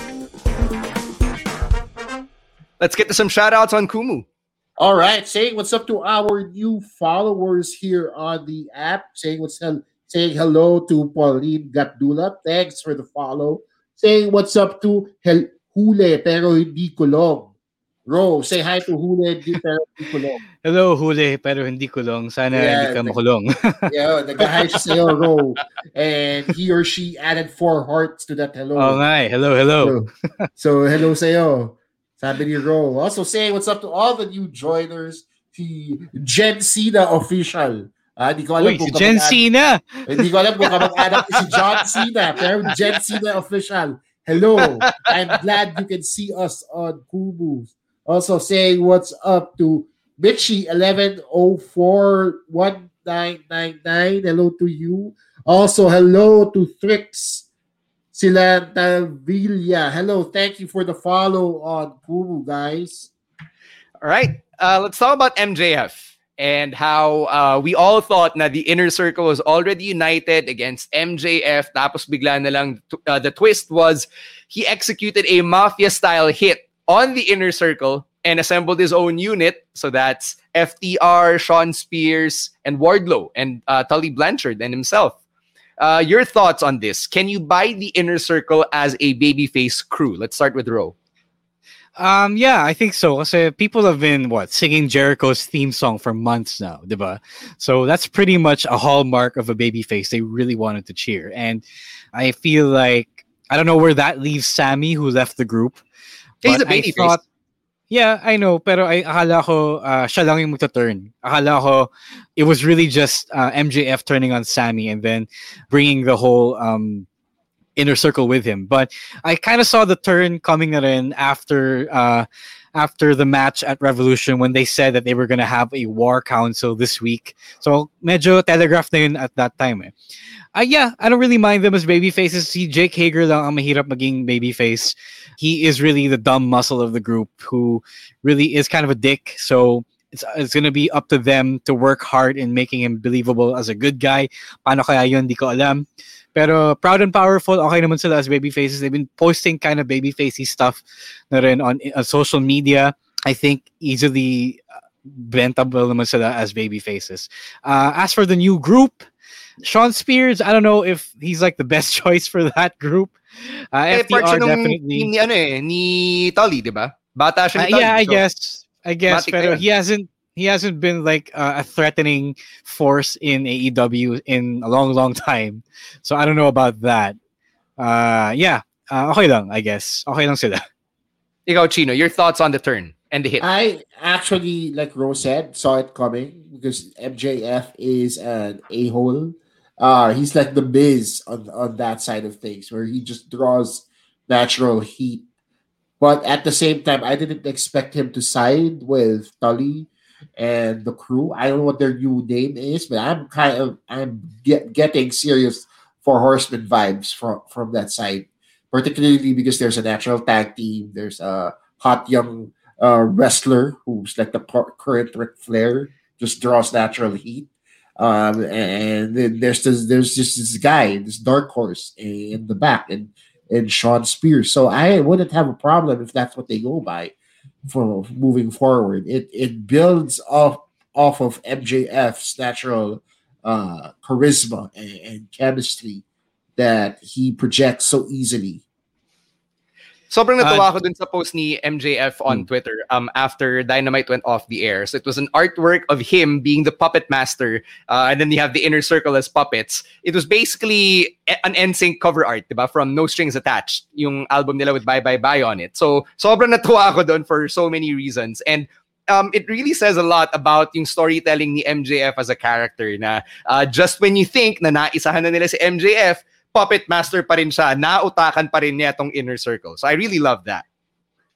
Let's get to some shout-outs on Kumu. All right. Saying what's up to our new followers here on the app. Saying what's hel- saying hello to Pauline Gatdula. Thanks for the follow. Saying what's up to Hel- Hule Pero Hindi Kulong. Ro, say hi to Hule Pero Hindi Kulong. Hello, Hule Pero Hindi Kulong. Sana yeah, hindi ka makulong. Yeah, nag-hi siya sa'yo, Ro. And he or she added four hearts to that hello. Oh, my. Hello, hello. So, so hello sa'yo. Sabini Roll. Also saying what's up to all the new joiners, the Gen Cena official. Ah, di ko alam Uy, kung si Gen Cena. Hindi ko alam kung kamag-anak si John Cena. Pero Gen Cena official. Hello. I'm glad you can see us on Kumu. Also saying what's up to Mitchie one one zero four one nine nine nine. Hello to you. Also hello to Thrix. Sila Tavilla. Hello. Thank you for the follow on Kumu, guys. All right. Uh, let's talk about M J F and how uh, we all thought that the inner circle was already united against M J F. Tapos bigla na lang t- uh, the twist was he executed a mafia-style hit on the inner circle and assembled his own unit. So that's F T R, Sean Spears, and Wardlow, and uh, Tully Blanchard and himself. Uh, your thoughts on this? Can you buy the inner circle as a babyface crew? Let's start with Ro. Um, yeah, I think so. Because people have been what singing Jericho's theme song for months now, diba? So that's pretty much a hallmark of a babyface. They really wanted to cheer, and I feel like I don't know where that leaves Sammy, who left the group. He's a babyface. Yeah, I know, pero I akala ko uh, siya lang yung magta-turn. Akala ko it was really just uh, M J F turning on Sammy and then bringing the whole um, inner circle with him. But I kind of saw the turn coming in after uh, after the match at Revolution when they said that they were going to have a war council this week. So medyo telegraphed na yun at that time. Eh. Uh, yeah, I don't really mind them as babyfaces. Si Jake Hager lang ang mahirap maging babyface. He is really the dumb muscle of the group who really is kind of a dick. So it's it's going to be up to them to work hard in making him believable as a good guy. Paano kaya yun? Di ko alam. Pero Proud and Powerful, okay naman sila as babyfaces. They've been posting kind of babyfacey stuff na rin on, on social media. I think easily bentable naman sila as babyfaces. Uh, as for the new group, Sean Spears, I don't know if he's like the best choice for that group. Uh, eh, F T R definitely. Ni, ano eh, ni Tully, di ba? Bata siya ni Tully, uh, yeah, so. I guess. I guess, but he hasn't he hasn't been like uh, a threatening force in A E W in a long, long time. So I don't know about that. uh, yeah, uh, okay lang, I guess. Okay lang sila. Ikaw, Chino, your thoughts on the turn and the hit? I actually, like Ro said, saw it coming because M J F is an a-hole. Uh, he's like the Miz on, on that side of things where he just draws natural heat. But at the same time, I didn't expect him to side with Tully and the crew. I don't know what their new name is, but I'm kind of I'm get, getting serious Four Horsemen vibes from, from that side, particularly because there's a natural tag team. There's a hot young uh, wrestler who's like the current Ric Flair, just draws natural heat. Um, and then there's this, there's just this guy, this dark horse in the back, and and Sean Spears. So I wouldn't have a problem if that's what they go by for moving forward. It it builds off off of M J F's natural uh, charisma and, and chemistry that he projects so easily. Sobrang natuwa ako dun sa post ni M J F on hmm. Twitter um, after Dynamite went off the air. So it was an artwork of him being the puppet master, uh, and then you have the inner circle as puppets. It was basically an N Sync cover art, diba? From No Strings Attached, yung album nila with Bye Bye Bye on it. So sobrang natuwa ako dun for so many reasons. And Um, it really says a lot about yung storytelling ni M J F as a character na uh, just when you think na naisahan na nila si M J F, puppet master pa rin siya, nautakan pa rin niya tong inner circle. So I really love that.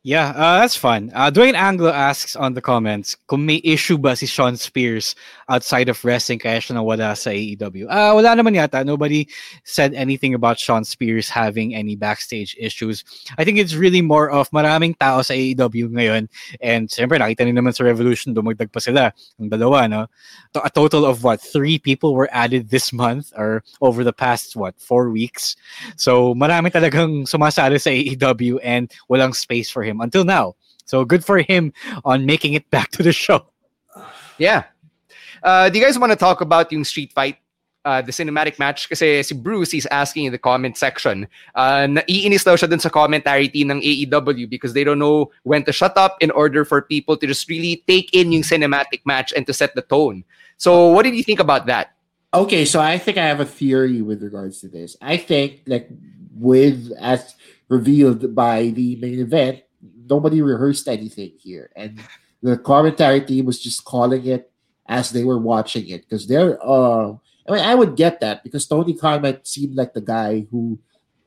Yeah, uh, that's fun. Uh, Dwayne Anglo asks on the comments, kung may issue ba si Sean Spears outside of wrestling kaya siya nawala sa A E W? Uh, wala naman yata. Nobody said anything about Sean Spears having any backstage issues. I think it's really more of maraming tao sa A E W ngayon. And siyempre, nakita niyo naman sa Revolution, dumagdag pa sila. Ang dalawa, no? So a total of, what, three people were added this month or over the past, what, four weeks. So marami talagang sumasali sa A E W and walang space for him until now. So good for him on making it back to the show. Yeah. Uh, do you guys want to talk about yung street fight, uh, the cinematic match? Kasi si Bruce is asking in the comment section. Uh, naiinis daw siya dun sa commentary team ng A E W because they don't know when to shut up in order for people to just really take in yung cinematic match and to set the tone. So what did you think about that? Okay, so I think I have a theory with regards to this. I think like with as revealed by the main event, nobody rehearsed anything here, and the commentary team was just calling it as they were watching it because they're. Uh, I mean, I would get that because Tony Khan seemed like the guy who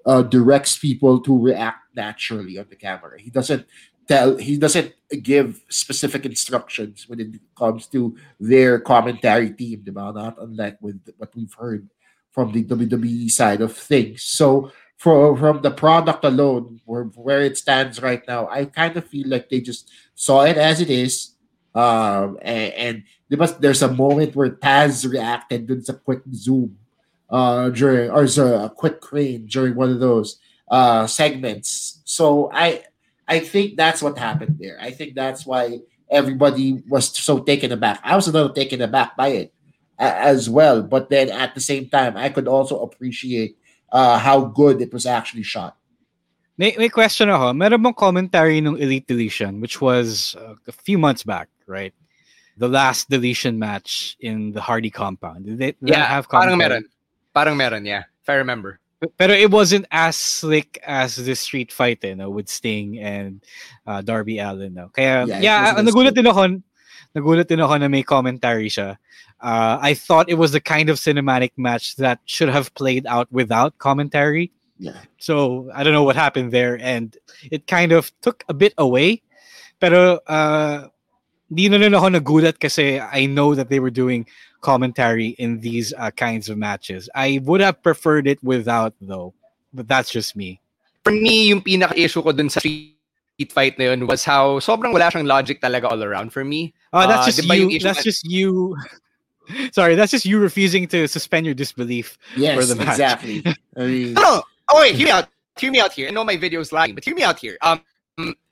uh, directs people to react naturally on the camera. He doesn't tell. He doesn't give specific instructions when it comes to their commentary team, diba? Not unlike with what we've heard from the W W E side of things. So. For, from the product alone, where, where it stands right now, I kind of feel like they just saw it as it is. Um, and, and there must, there's a moment where Taz reacted, there's a quick zoom uh, during, or sorry, a quick crane during one of those uh, segments. So I I think that's what happened there. I think that's why everybody was so taken aback. I was a little taken aback by it uh, as well. But then at the same time, I could also appreciate Uh, how good it was actually shot. May, may question ako. Meron mong commentary ng Elite Deletion, which was uh, a few months back, right? The last deletion match in the Hardy compound. Did they, did yeah, have parang meron. Parang meron, yeah. If I remember. Pero it wasn't as slick as the street fight, eh, no? With Sting and uh, Darby Allin. No? Kaya, yeah, yeah uh, nagulat din ako. Nagulat din ako na may commentary siya. Uh, I thought it was the kind of cinematic match that should have played out without commentary. Yeah. So I don't know what happened there, and it kind of took a bit away. Pero uh, di na rin ako nagulat kasi I know that they were doing commentary in these uh, kinds of matches. I would have preferred it without, though. But that's just me. For me, yung pinaka-issue ko dun sa fight na yun was how sobrang wala siyang logic talaga all around for me. Oh, that's just uh, you. That's na- just you. Sorry, that's just you refusing to suspend your disbelief yes, for the match. Exactly. I mean... no, no. Oh, wait, hear me out. Hear me out here. I know my video is lagging, but hear me out here. Um,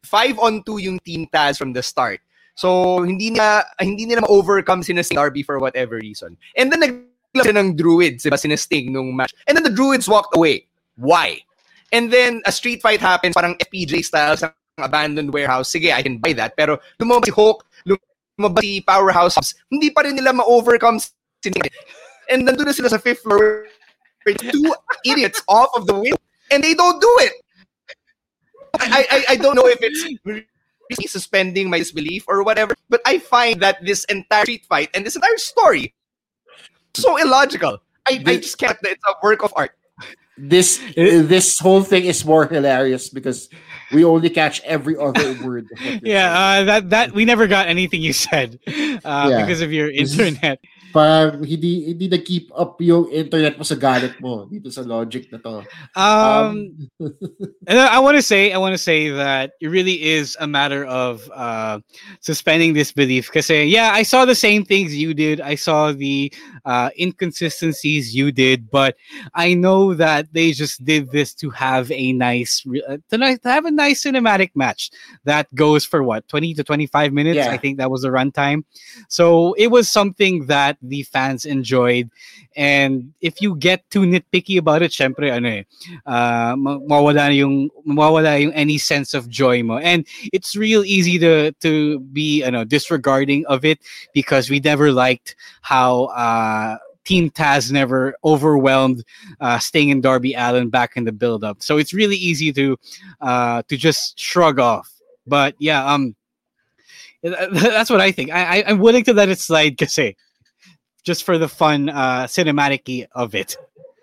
five on two yung Team Taz from the start. So, hindi na, hindi nila ma-overcome sina Sting Darby for whatever reason. And then, naglaban sila ng Druids, diba, sina Sting nung match. And then the Druids walked away. Why? And then, a street fight happens, parang F P J style sa abandoned warehouse. Sige, I can buy that. Pero, lumabas si Hulk, lumabas mabati powerhouse, hindi pa rin nila ma-overcome. And nandun na sila sa fifth floor, two idiots off of the window. and they don't do it. I, I, I don't know if it's suspending my disbelief or whatever, but I find that this entire street fight and this entire story so illogical. I, this, I just can't. It's a work of art. This this whole thing is more hilarious because we only catch every other word. Yeah, uh, that that we never got anything you said uh, yeah. because of your internet. Parang hindi hindi na keep up yung internet mo sa galit mo dito sa logic na to. Um, and I want to say I want to say that it really is a matter of uh, suspending disbelief. Kasi yeah, I saw the same things you did. I saw the uh, inconsistencies you did, but I know that they just did this to have a nice to, to have a nice cinematic match that goes for what twenty to twenty-five minutes. Yeah. I think that was the runtime. So it was something that the fans enjoyed, and if you get too nitpicky about it, syempre ano eh, uh, mawawala yung mawawala yung any sense of joy mo, and it's real easy to to be you know disregarding of it because we never liked how uh, Team Taz never overwhelmed uh, Sting and Darby Allin back in the build-up, so it's really easy to uh, to just shrug off. But yeah, um, that's what I think. I, I I'm willing to let it slide, kasi. Just for the fun uh, cinematic-y of it.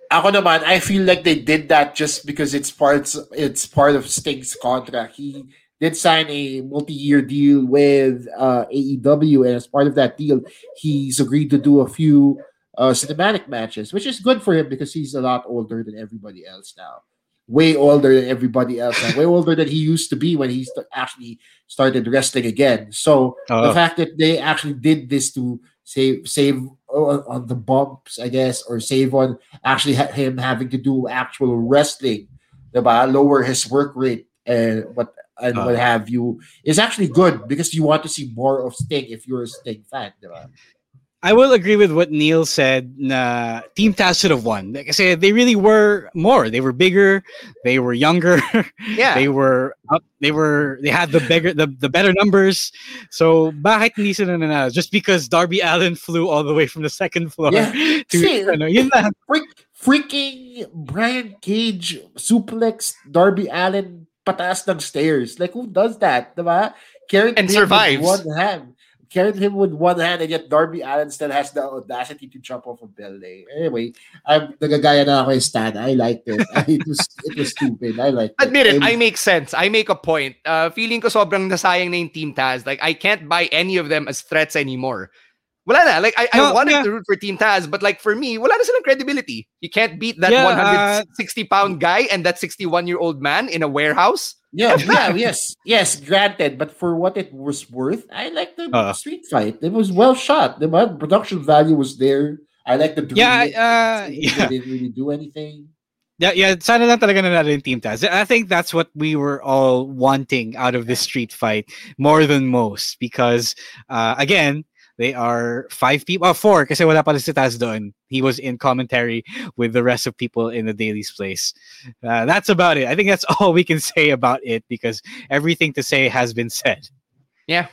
Ako naman, I feel like they did that just because it's parts. It's part of Sting's contract. He did sign a multi-year deal with uh, A E W, and as part of that deal, he's agreed to do a few uh, cinematic matches, which is good for him because he's a lot older than everybody else now. Way older than everybody else. Now. Way older than he used to be when he st- actually started wrestling again. So uh-huh. the fact that they actually did this to save save on, on the bumps, I guess, or save on actually ha- him having to do actual wrestling, diba? Lower his work rate and what and uh, what have you, is actually good because you want to see more of Sting if you're a Sting fan. Diba? I will agree with what Neil said. Nah, Team Taz should have won. Like I said, they really were more. They were bigger. They were younger. Yeah. They were up. They were. They had the bigger, the, the better numbers. So, bakit hindi sila nanalo? Just because Darby Allin flew all the way from the second floor. Yeah. To, see, you know, yun na. Freak, freaking Brian Cage suplex Darby Allin pataas ng stairs. Like, who does that? Diba? Carrying and survives. With one hand. Carried him with one hand, and yet Darby Allin still has the audacity to jump off a building. Anyway, I'm nagagaya na ako Stan. I liked it. It was, it was stupid. I liked it. Admit it, it was... I make sense. I make a point. Uh, feeling ko sobrang nasayang na yung Team Taz. Like, I can't buy any of them as threats anymore. Wala na. Like, I, no, I wanted yeah. to root for Team Taz, but like, for me, wala na silang credibility. You can't beat that one hundred sixty pound yeah, uh... guy and that sixty-one year old man in a warehouse. Yeah, yeah, yes, yes, granted. But for what it was worth, I like the uh, street fight. It was well shot. The production value was there. I like the dream. Yeah, uh, yeah. They didn't really do anything. Yeah, yeah. Sana lang talaga nanalo yung Team Taz. I think that's what we were all wanting out of this street fight more than most because, uh, again, they are five people, oh, four, kasi wala pala si Taz doon. He was in commentary with the rest of people in the Daily's Place. Uh, that's about it. I think that's all we can say about it because everything to say has been said. Yeah.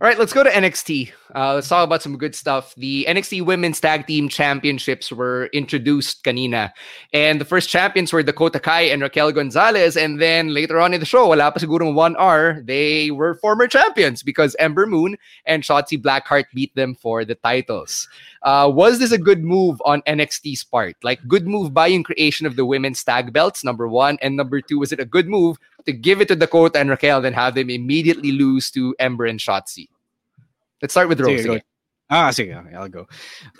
All right, let's go to N X T. Uh, let's talk about some good stuff. The N X T Women's Tag Team Championships were introduced kanina. And the first champions were Dakota Kai and Raquel Gonzalez. And then later on in the show, wala pa sigurong one hour, they were former champions because Ember Moon and Shotzi Blackheart beat them for the titles. Uh, was this a good move on N X T's part? Like, good move by in creation of the women's tag belts, number one. And number two, was it a good move to give it to Dakota and Raquel and have them immediately lose to Ember and Shotzi? Let's start with Rose. Sige, ah, sige, okay, I'll go.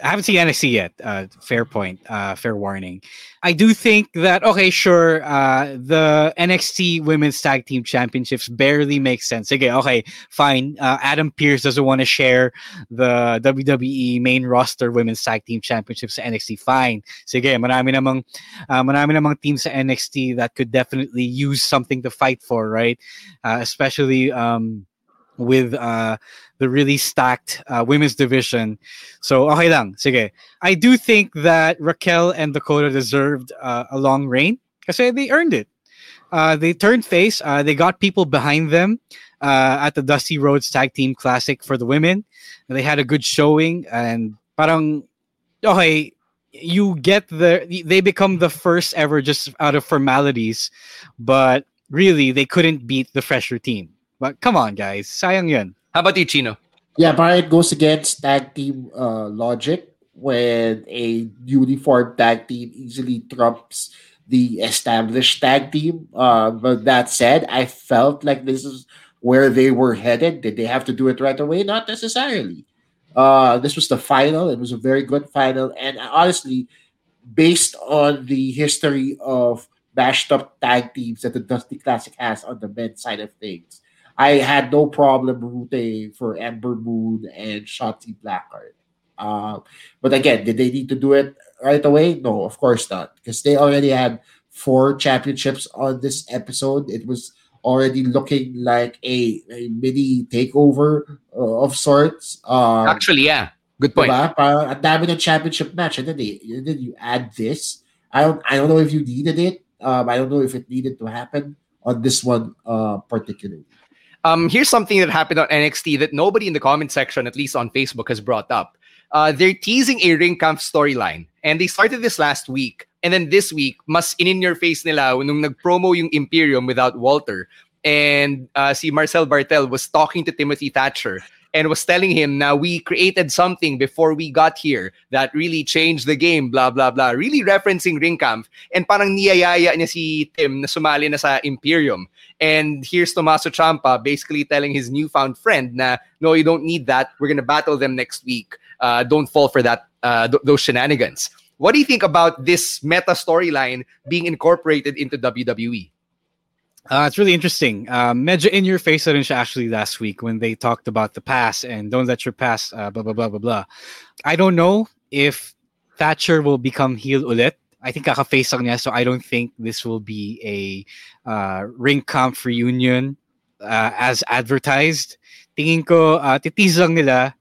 I haven't seen N X T yet. Uh, fair point. Uh, fair warning. I do think that, okay, sure, uh, the N X T Women's Tag Team Championships barely make sense. Sige, okay, fine. Uh, Adam Pearce doesn't want to share the W W E main roster Women's Tag Team Championships to N X T. Fine. Sige, marami namang, uh, marami namang teams sa N X T that could definitely use something to fight for, right? Uh, especially... Um, with uh, the really stacked uh, women's division. So, okay lang. Sige. I do think that Raquel and Dakota deserved uh, a long reign kasi they earned it. Uh, they turned face. Uh, they got people behind them uh, at the Dusty Rhodes Tag Team Classic for the women. And they had a good showing and parang, okay, you get the they become the first ever just out of formalities, but really they couldn't beat the fresher team. But come on, guys, sayang yun. How about you, Chino? Yeah, but it goes against tag team uh, logic when a uniform tag team easily trumps the established tag team. Uh, but that said, I felt like this is where they were headed. Did they have to do it right away? Not necessarily. Uh, this was the final. It was a very good final. And honestly, based on the history of mashed up tag teams that the Dusty Classic has on the men's side of things, I had no problem rooting for Ember Moon and Shotzi Blackheart. Uh, but again, did they need to do it right away? No, of course not. Because they already had four championships on this episode. It was already looking like a, a mini takeover uh, of sorts. Um, Actually, yeah. Good point. Diba? Parang ang dami ng championship match. And then, they, and then you add this. I don't, I don't know if you needed it. Um, I don't know if it needed to happen on this one uh, particularly. Um, here's something that happened on N X T that nobody in the comment section, at least on Facebook, has brought up. Uh, they're teasing a ring camp storyline. And they started this last week. And then this week, mas in-in-your-face nila nung nag-promo yung Imperium without Walter. And uh, si Marcel Bartel was talking to Timothy Thatcher and was telling him, now we created something before we got here that really changed the game, blah, blah, blah. Really referencing ring camp. And parang niyayaya niya si Tim na sumali na sa Imperium. And here's Tommaso Ciampa basically telling his newfound friend na, no, you don't need that. We're going to battle them next week. Uh, don't fall for that uh, th- those shenanigans. What do you think about this meta storyline being incorporated into W W E? Uh, it's really interesting. Um, medyo in your face na rin siya actually last week when they talked about the past and don't let your past uh, blah, blah, blah, blah, blah. I don't know if Thatcher will become heel ulit. I think kaka-face lang niya, so I don't think this will be a uh, ring camp reunion uh, as advertised. Tingin ko, uh, titiz lang nila,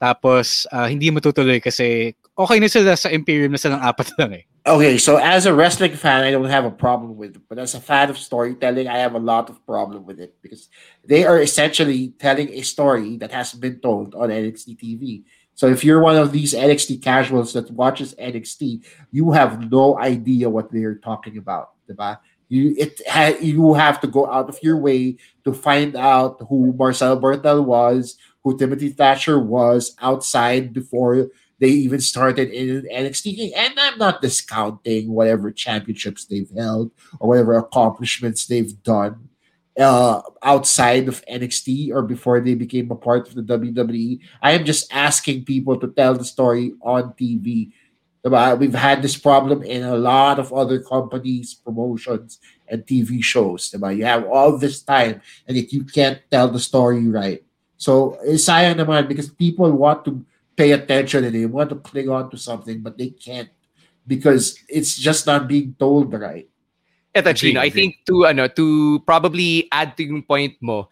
tapos uh, hindi matutuloy kasi okay na sila sa Imperium na silang apat lang eh. Okay, so as a wrestling fan, I don't have a problem with it. But as a fan of storytelling, I have a lot of problem with it because they are essentially telling a story that has been told on N X T T V. So if you're one of these N X T casuals that watches N X T, you have no idea what they're talking about, right? You it ha- you have to go out of your way to find out who Marcel Barthel was, who Timothy Thatcher was outside before they even started in N X T. And I'm not discounting whatever championships they've held or whatever accomplishments they've done Uh, outside of N X T or before they became a part of the W W E. I am just asking people to tell the story on T V. We've had this problem in a lot of other companies, promotions, and T V shows. You have all this time and yet you can't tell the story right. So, sayang naman because people want to pay attention and they want to cling on to something but they can't because it's just not being told right. Chino, I think to ano to probably add to yung point mo,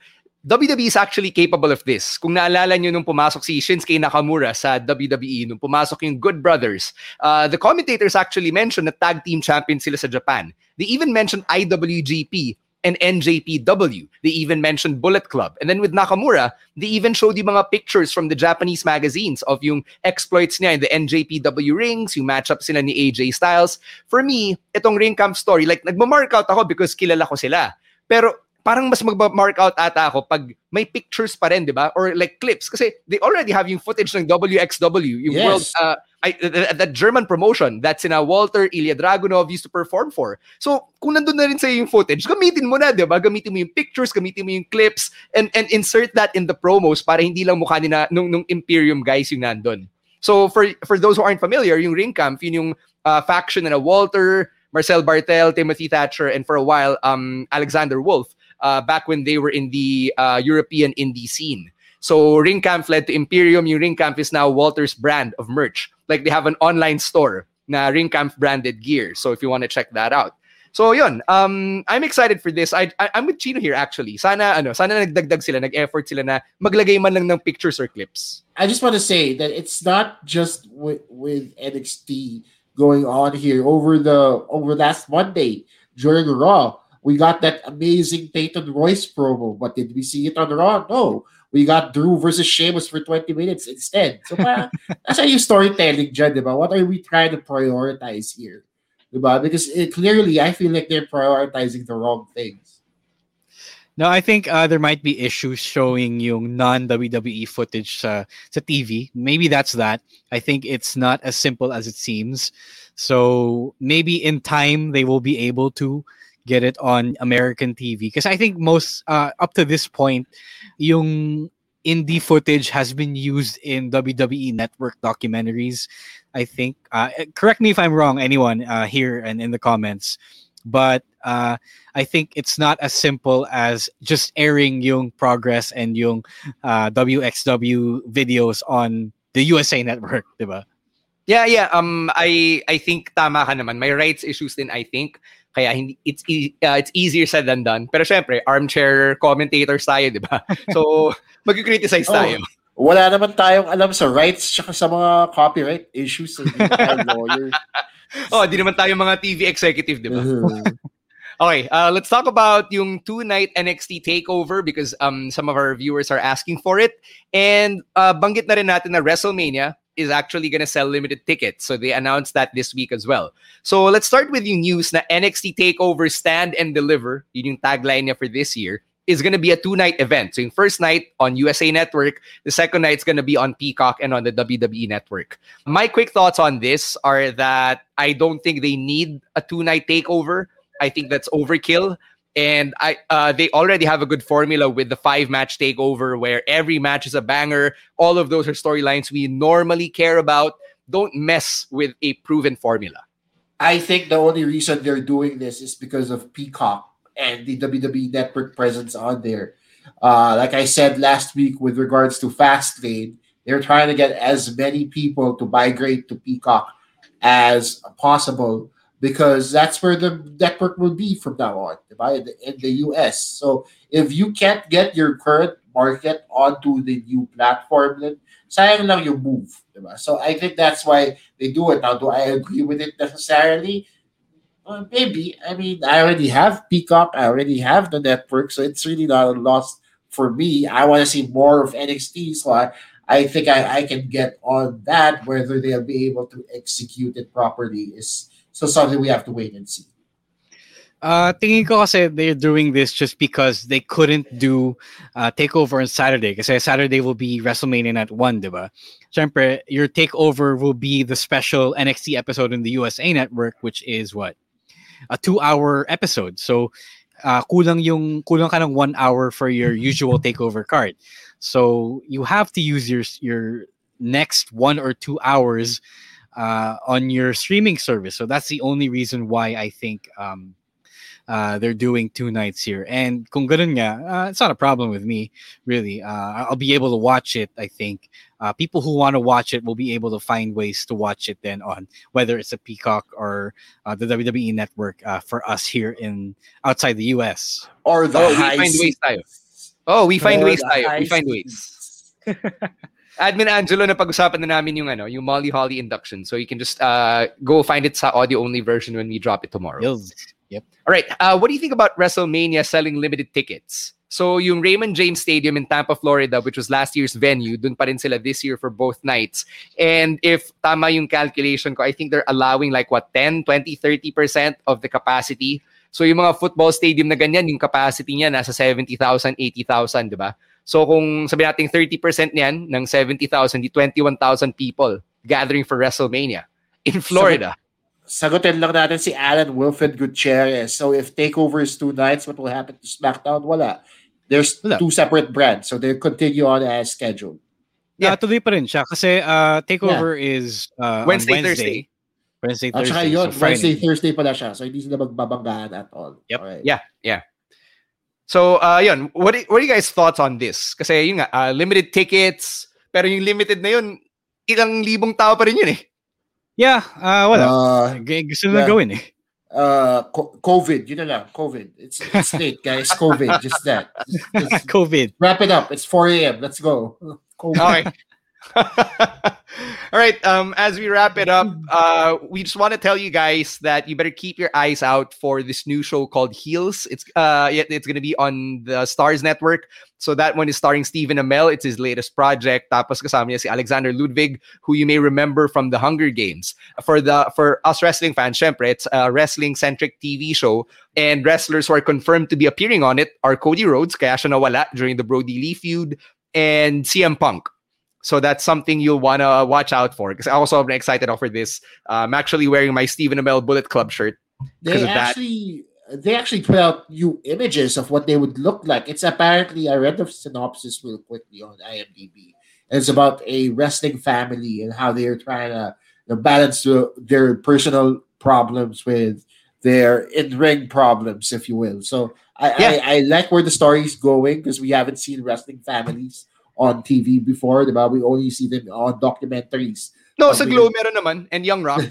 W W E is actually capable of this. Kung naalala nyo nung pumasok si Shinsuke Nakamura sa W W E, nung pumasok yung Good Brothers, uh, the commentators actually mentioned that tag team champions sila sa Japan. They even mentioned I W G P and N J P W. They even mentioned Bullet Club. And then with Nakamura, they even showed yung mga pictures from the Japanese magazines of yung exploits niya in the N J P W rings, yung matchups sila ni A J Styles. For me, itong ring camp story, like, nagmamark out ako because kilala ko sila. Pero parang mas magmamark out ata ako pag may pictures pa rin, di ba? Or like clips. Kasi they already have yung footage ng W X W, yung yes. World... Uh, I, that, that German promotion that sina Walter, Ilya Dragunov used to perform for. So, kung nandun na rin sa'yo yung footage, gamitin mo na, di ba? Gamitin mo yung pictures, gamitin mo yung clips, and, and insert that in the promos para hindi lang mukha nina nung, nung Imperium guys yung nandun. So, for for those who aren't familiar, yung Ring Camp, yun yung uh, faction na Walter, Marcel Bartel, Timothy Thatcher, and for a while, um, Alexander Wolf, uh, back when they were in the uh, European indie scene. So, Ring Camp led to Imperium. Yung Ring Camp is now Walter's brand of merch. Like, they have an online store na Ring Camp branded gear. So, if you want to check that out. So, yun. Um, I'm excited for this. I, I, I'm with Chino here, actually. Sana, ano, sana nagdagdag sila, nag-effort sila na maglagay man lang ng pictures or clips. I just want to say that it's not just with, with N X T going on here. Over the over last Monday, during Raw, we got that amazing Peyton Royce promo. But did we see it on Raw? No. we got Drew versus Sheamus for twenty minutes instead. So parang, nasa yung storytelling dyan, diba? What are we trying to prioritize here? Diba? Because it, clearly, I feel like they're prioritizing the wrong things. No, I think uh, there might be issues showing yung non-W W E footage uh, sa T V. Maybe that's that. I think it's not as simple as it seems. So maybe in time, they will be able to get it on American T V. Because I think most, uh, up to this point, yung indie footage has been used in W W E Network documentaries, I think. Uh, correct me if I'm wrong, anyone uh, here and in the comments. But uh, I think it's not as simple as just airing yung Progress and yung uh, W X W videos on the U S A Network, diba? Yeah, yeah. Um, I I think tama ka naman. My rights issues din, I think. Kaya hindi, it's e- uh, it's easier said than done. Pero syempre, armchair commentators tayo, diba? So, mag-criticize tayo. Oh. Wala naman tayong alam sa rights tsaka sa mga copyright issues. Hindi tayo lawyer. Oh, di naman tayo mga T V executive, diba? Okay, uh, let's talk about yung two-night N X T takeover because um, some of our viewers are asking for it. And uh, banggit na rin natin na WrestleMania is actually gonna sell limited tickets. So they announced that this week as well. So let's start with yung news na N X T takeover Stand and Deliver, yun yung tagline niya for this year, is going to be a two-night event. So the first night on U S A Network, the second night is going to be on Peacock and on the W W E Network. My quick thoughts on this are that I don't think they need a two-night takeover. I think that's overkill. And I uh, they already have a good formula with the five-match takeover where every match is a banger. All of those are storylines we normally care about. Don't mess with a proven formula. I think the only reason they're doing this is because of Peacock and the W W E Network presence on there. Uh, like I said last week with regards to Fastlane, they're trying to get as many people to migrate to Peacock as possible because that's where the network will be from now on, right? In the U S. So if you can't get your current market onto the new platform, then sayang lang yung move. Right? So I think that's why they do it. Now, do I agree with it necessarily? Well, maybe. I mean, I already have Peacock. I already have the network, so it's really not a loss for me. I want to see more of N X T, so I, I think I, I can get on that. Whether they'll be able to execute it properly is so something we have to wait and see. Uh, tingin ko kasi they're doing this just because they couldn't do uh, takeover on Saturday. Kasi Saturday will be WrestleMania at one, diba? Siyempre, your takeover will be the special N X T episode in the U S A Network, which is what? A two-hour episode. So, uh, kulang yung kulang ka ng one hour for your usual takeover card. So, you have to use your your next one or two hours uh, on your streaming service. So, that's the only reason why I think um, uh, they're doing two nights here. And kung ganun nga, uh, it's not a problem with me, really. Uh, I'll be able to watch it, I think. Uh, people who want to watch it will be able to find ways to watch it then on whether it's a Peacock or uh, the W W E Network uh, for us here in outside the U S. Or the oh, we find seats. ways tayo. Oh, we find or ways tayo. We find seats. ways. Admin Angelo, na pag-usapan na namin yung ano, yung Molly Holly induction. So you can just uh, go find it sa audio only version when we drop it tomorrow. Yes. Yep. All right. Uh, what do you think about WrestleMania selling limited tickets? So, yung Raymond James Stadium in Tampa, Florida, which was last year's venue, dun pa rin sila this year for both nights. And if tama yung calculation ko, I think they're allowing like what, ten, twenty, thirty percent of the capacity. So, yung mga football stadium na ganyan, yung capacity niya nasa seventy thousand, eighty thousand, di ba? So, kung sabi natin thirty percent niyan ng seventy thousand, di twenty-one thousand people gathering for WrestleMania in Florida. So, sagutin lang natin si Alan Wilfred Gutierrez. So if Takeover is two nights, what will happen to SmackDown? Wala. There's Wala. two separate brands, so they continue on as scheduled. Yeah, yeah. Tuloy pa rin siya kasi uh, Takeover yeah. is uh, Wednesday, Wednesday, Thursday. Wednesday, Thursday. At saka yun, so Wednesday, Thursday pala siya. So hindi sila magbabanggaan at all. Yep. All right. Yeah, yeah. So, uh, yun. What, what are you guys' thoughts on this? Kasi yun nga, uh, limited tickets, pero yung limited na yun, ilang libong tao pa rin yun eh. Yeah, uh, wala. Uh, Gusto na yeah. gawin eh. Uh, co- COVID, yun na lang. COVID. It's, it's late, guys. COVID, just that. Just, just COVID. Wrap it up. It's four a.m. Let's go. COVID. All right. All right. Um, as we wrap it up, uh, we just want to tell you guys that you better keep your eyes out for this new show called Heels. It's uh, it's going to be on the Stars Network. So that one is starring Stephen Amell. It's his latest project. Tapos kasama niya si Alexander Ludwig, who you may remember from The Hunger Games. For the for us wrestling fans, syempre, it's a wrestling-centric T V show. And wrestlers who are confirmed to be appearing on it are Cody Rhodes, kaya siya nawala during the Brody Lee feud, and C M Punk. So that's something you'll want to watch out for. Because I also am excited for this. Uh, I'm actually wearing my Stephen Amell Bullet Club shirt. They actually, they actually put out new images of what they would look like. It's apparently, I read the synopsis real quickly on IMDb. It's about a wrestling family and how they're trying to you know, balance the, their personal problems with their in-ring problems, if you will. So I, yeah. I, I like where the story's going because we haven't seen wrestling families on T V before, diba? We only see them on documentaries. No, sa Glow meron naman and Young Rock.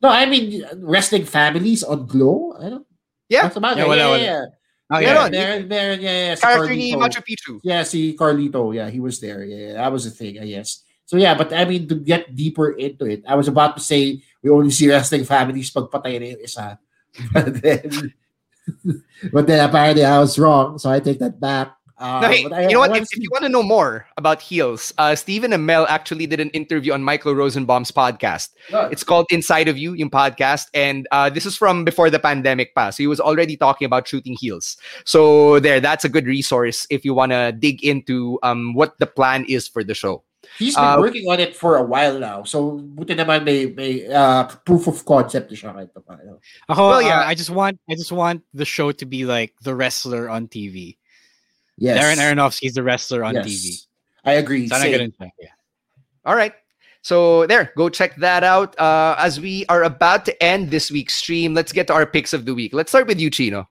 No, I mean wrestling families on Glow. I don't. Yeah. Yeah, yeah, yeah, yeah. Oh, yeah. Meron, meron, yeah, yeah. Si character ni Machu Picchu. Yeah, si Carlito. Yeah, he was there. Yeah, that was a thing. I guess. So yeah, but I mean to get deeper into it, I was about to say we only see wrestling families pag patay na yung isa. But then, but then apparently I was wrong, so I take that back. Uh, no, hey, I, you know what? If, if you want to know more about Heels, uh, Stephen Amell actually did an interview on Michael Rosenbaum's podcast. Sure. It's called Inside of You, yung podcast, and uh, this is from before the pandemic passed. So he was already talking about shooting Heels. So there, that's a good resource if you want to dig into um, what the plan is for the show. He's been uh, working on it for a while now. So buti naman may may uh, proof of concept siya right pa. Well, yeah, uh, I just want I just want the show to be like The Wrestler on T V. Yes. Darren Aronofsky's The Wrestler on yes. T V. I agree. So yeah. All right. So there, go check that out. Uh, as we are about to end this week's stream, let's get to our picks of the week. Let's start with you, Chino.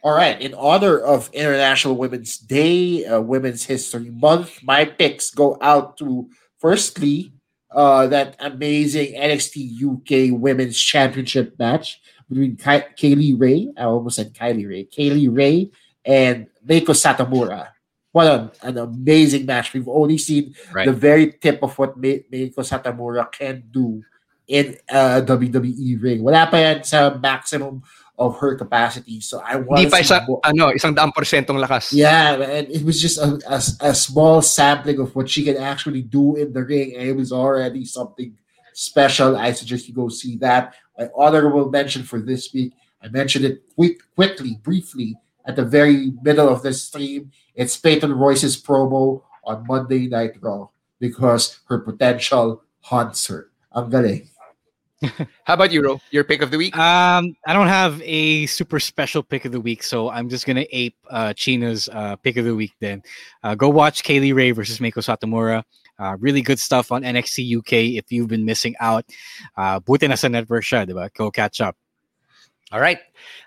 All right. In honor of International Women's Day, uh, Women's History Month, my picks go out to, firstly, uh, that amazing N X T U K Women's Championship match between Ky- Kaylee Ray. I almost said Kylie Ray. Kaylee Ray and Meiko Satomura. What an, an amazing match. We've only seen right. the very tip of what Me- Meiko Satomura can do in a W W E ring. Wala pa yan sa maximum of her capacity. So I want to see... Mo- ano, isang daang porsyentong lakas. Yeah, and it was just a, a, a small sampling of what she can actually do in the ring. And it was already something special. I suggest you go see that. My honorable mention for this week, I mentioned it quick, quickly, briefly, at the very middle of the stream, it's Peyton Royce's promo on Monday Night Raw because her potential haunts her. Ang galing. How about you, Ro? Your pick of the week? Um, I don't have a super special pick of the week, so I'm just going to ape uh, China's uh, pick of the week then. Uh, go watch Kaylee Ray versus Meiko Satomura. Uh, really good stuff on N X T U K if you've been missing out. Uh, buti na sa network siya, diba? Go catch up. All right.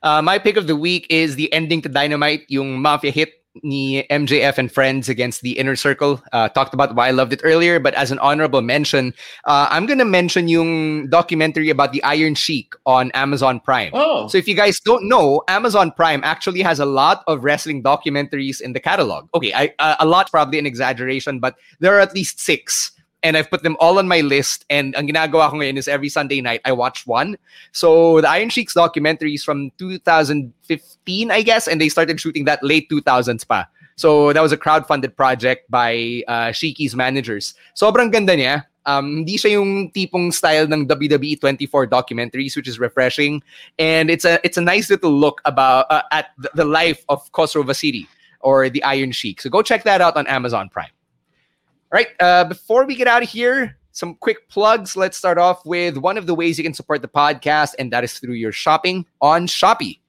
Uh, my pick of the week is the ending to Dynamite, yung Mafia hit ni M J F and friends against the Inner Circle. Uh, talked about why I loved it earlier, but as an honorable mention, uh, I'm going to mention yung documentary about the Iron Sheik on Amazon Prime. Oh. So if you guys don't know, Amazon Prime actually has a lot of wrestling documentaries in the catalog. Okay, I, uh, a lot probably an exaggeration, but there are at least six. And I've put them all on my list. And ang ginagawa ko ngayon is every Sunday night, I watch one. So the Iron Sheik's documentary is from two thousand fifteen, I guess. And they started shooting that late two thousands pa. So that was a crowdfunded project by uh, Sheiky's managers. Sobrang ganda niya. Um, hindi siya yung tipong style ng W W E twenty-four documentaries, which is refreshing. And it's a it's a nice little look about uh, at the, the life of Khosrow Vasiri or the Iron Sheik. So go check that out on Amazon Prime. All right, uh, before we get out of here, some quick plugs. Let's start off with one of the ways you can support the podcast, and that is through your shopping on Shopee.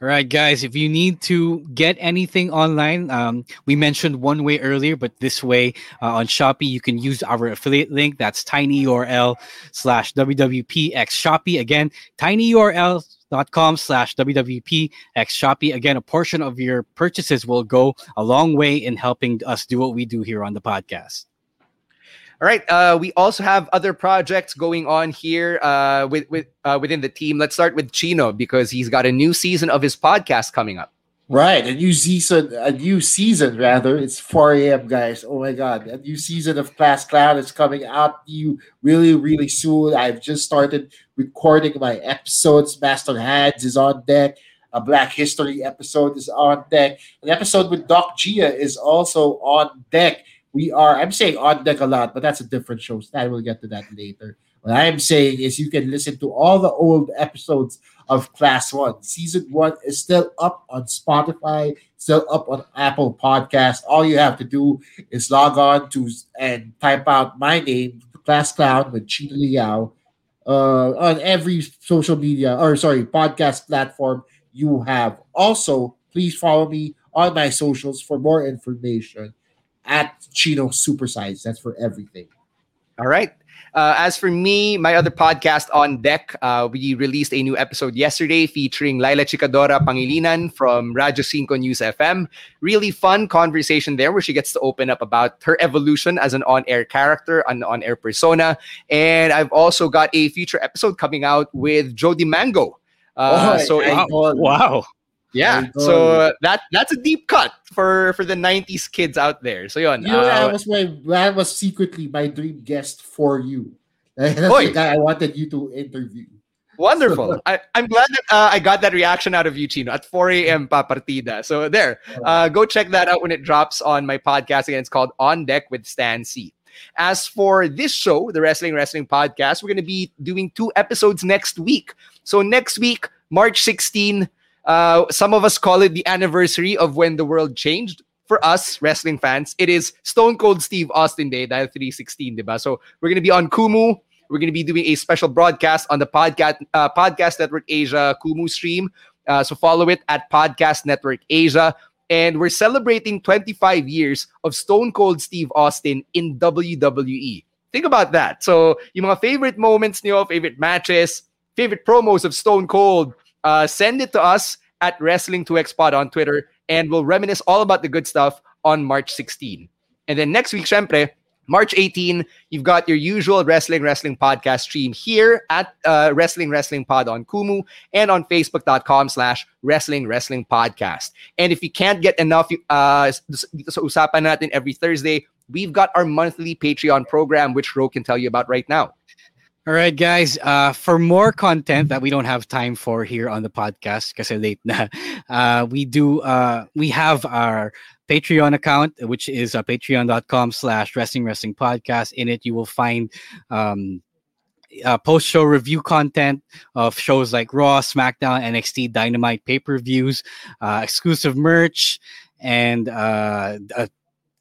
All right, guys, if you need to get anything online, um, we mentioned one way earlier, but this way uh, on Shopee, you can use our affiliate link. That's tinyurl slash WWPX Shopee. Again, tinyurl dot com slash WWPX Shopee. Again, a portion of your purchases will go a long way in helping us do what we do here on the podcast. All right. Uh, we also have other projects going on here uh, with, with, uh, within the team. Let's start with Chino because he's got a new season of his podcast coming up. Right, a new season, a new season rather. It's four a.m., guys. Oh my God, a new season of Class Clown is coming out to you really, really soon. I've just started recording my episodes. Master Hands is on deck. A Black History episode is on deck. An episode with Doc Gia is also on deck. We are. I'm saying on deck a lot, but that's a different show. I will get to that later. What I'm saying is you can listen to all the old episodes of Class one. Season one is still up on Spotify, still up on Apple Podcasts. All you have to do is log on to and type out my name, Class Clown with Chino Liao, uh, on every social media, or sorry, podcast platform you have. Also, please follow me on my socials for more information at Chino Supersize. That's for everything. All right. Uh, as for me, my other podcast on deck, uh, we released a new episode yesterday featuring Laila Chikadora Pangilinan from Radio Cinco News F M. Really fun conversation there where she gets to open up about her evolution as an on-air character, an on-air persona. And I've also got a future episode coming out with Jody Mango. Uh, oh, so wow. It, wow. Yeah, so uh, that that's a deep cut for, for the nineties kids out there. So yon, you know, uh, that was my that was secretly my dream guest for you. That's the guy I wanted you to interview. Wonderful. So, I, I'm glad that uh, I got that reaction out of you, Chino, at four a.m. pa partida. So there, uh, go check that out when it drops on my podcast. Again, it's called On Deck with Stan C. As for this show, the Wrestling Wrestling Podcast, we're going to be doing two episodes next week. So next week, March sixteenth, Uh, some of us call it the anniversary of when the world changed. For us, wrestling fans, it is Stone Cold Steve Austin Day, dial three sixteen, diba? So we're going to be on Kumu. We're going to be doing a special broadcast on the podcast uh, Podcast Network Asia Kumu stream. Uh, so follow it at Podcast Network Asia. And we're celebrating twenty-five years of Stone Cold Steve Austin in W W E. Think about that. So yung mga favorite moments niyo, favorite matches, favorite promos of Stone Cold, Uh, send it to us at Wrestling two X Pod on Twitter, and we'll reminisce all about the good stuff on March sixteenth. And then next week, syempre, March eighteenth, you've got your usual Wrestling Wrestling Podcast stream here at uh, Wrestling Wrestling Pod on Kumu and on Facebook.com slash Wrestling Wrestling Podcast. And if you can't get enough, uh, so usapan natin every Thursday, we've got our monthly Patreon program, which Ro can tell you about right now. All right, guys, uh, for more content that we don't have time for here on the podcast, kasi late na, uh, we do, uh, we have our Patreon account, which is uh, patreon.com slash wrestling wrestling podcast. In it, you will find um, uh, post-show review content of shows like Raw, SmackDown, N X T, Dynamite, pay-per-views, uh, exclusive merch, and uh, a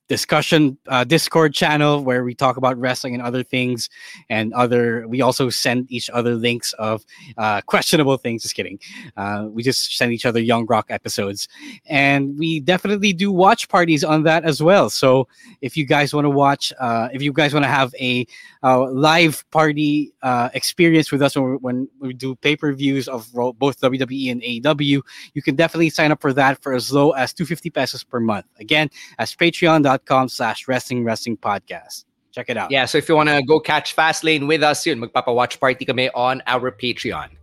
discussion uh, Discord channel where we talk about wrestling and other things, and other we also send each other links of uh, questionable things. Just kidding, uh, we just send each other Young Rock episodes, and we definitely do watch parties on that as well. So if you guys want to watch, uh, if you guys want to have a uh, live party uh, experience with us when, we're, when we do pay-per-views of both W W E and A E W, you can definitely sign up for that for as low as two hundred fifty pesos per month. Again, as Patreon dot com slash wrestling wrestling podcast. Check it out. Yeah, so if you want to go catch Fastlane with us, yun, magpapa watch party kami on our Patreon.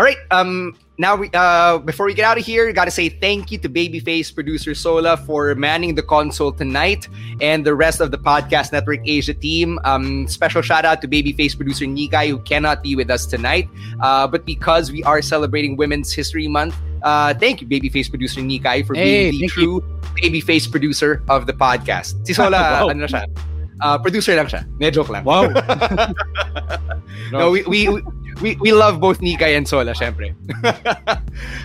All right, um, now we, uh, before we get out of here, we gotta say thank you to Babyface producer Sola for manning the console tonight, and the rest of the Podcast Network Asia team. Um, special shout out to Babyface producer Nikai, who cannot be with us tonight, uh, but because we are celebrating Women's History Month, uh, thank you, Babyface producer Nikai, for being hey, the true you. Babyface producer of the podcast. Si Sola, ano na siya? Uh, producer lang siya. Ne-joke lang. Wow. no, we, we we we love both Nikai and Sola, syempre.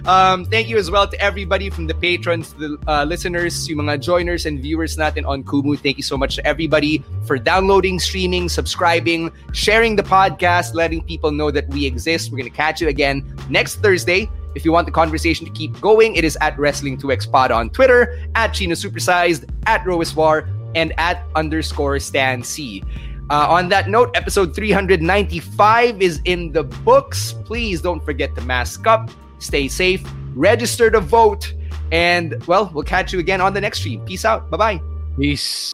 um, thank you as well to everybody from the patrons, the uh, listeners, yung mga joiners and viewers natin on Kumu. Thank you so much to everybody for downloading, streaming, subscribing, sharing the podcast, letting people know that we exist. We're going to catch you again next Thursday. If you want the conversation to keep going, it is at Wrestling two X Pod on Twitter, at Chino Supersized, at Ro Iswar, and at underscore Stan C. Uh, on that note, episode three ninety-five is in the books. Please don't forget to mask up, stay safe, register to vote, and, well, we'll catch you again on the next stream. Peace out. Bye-bye. Peace.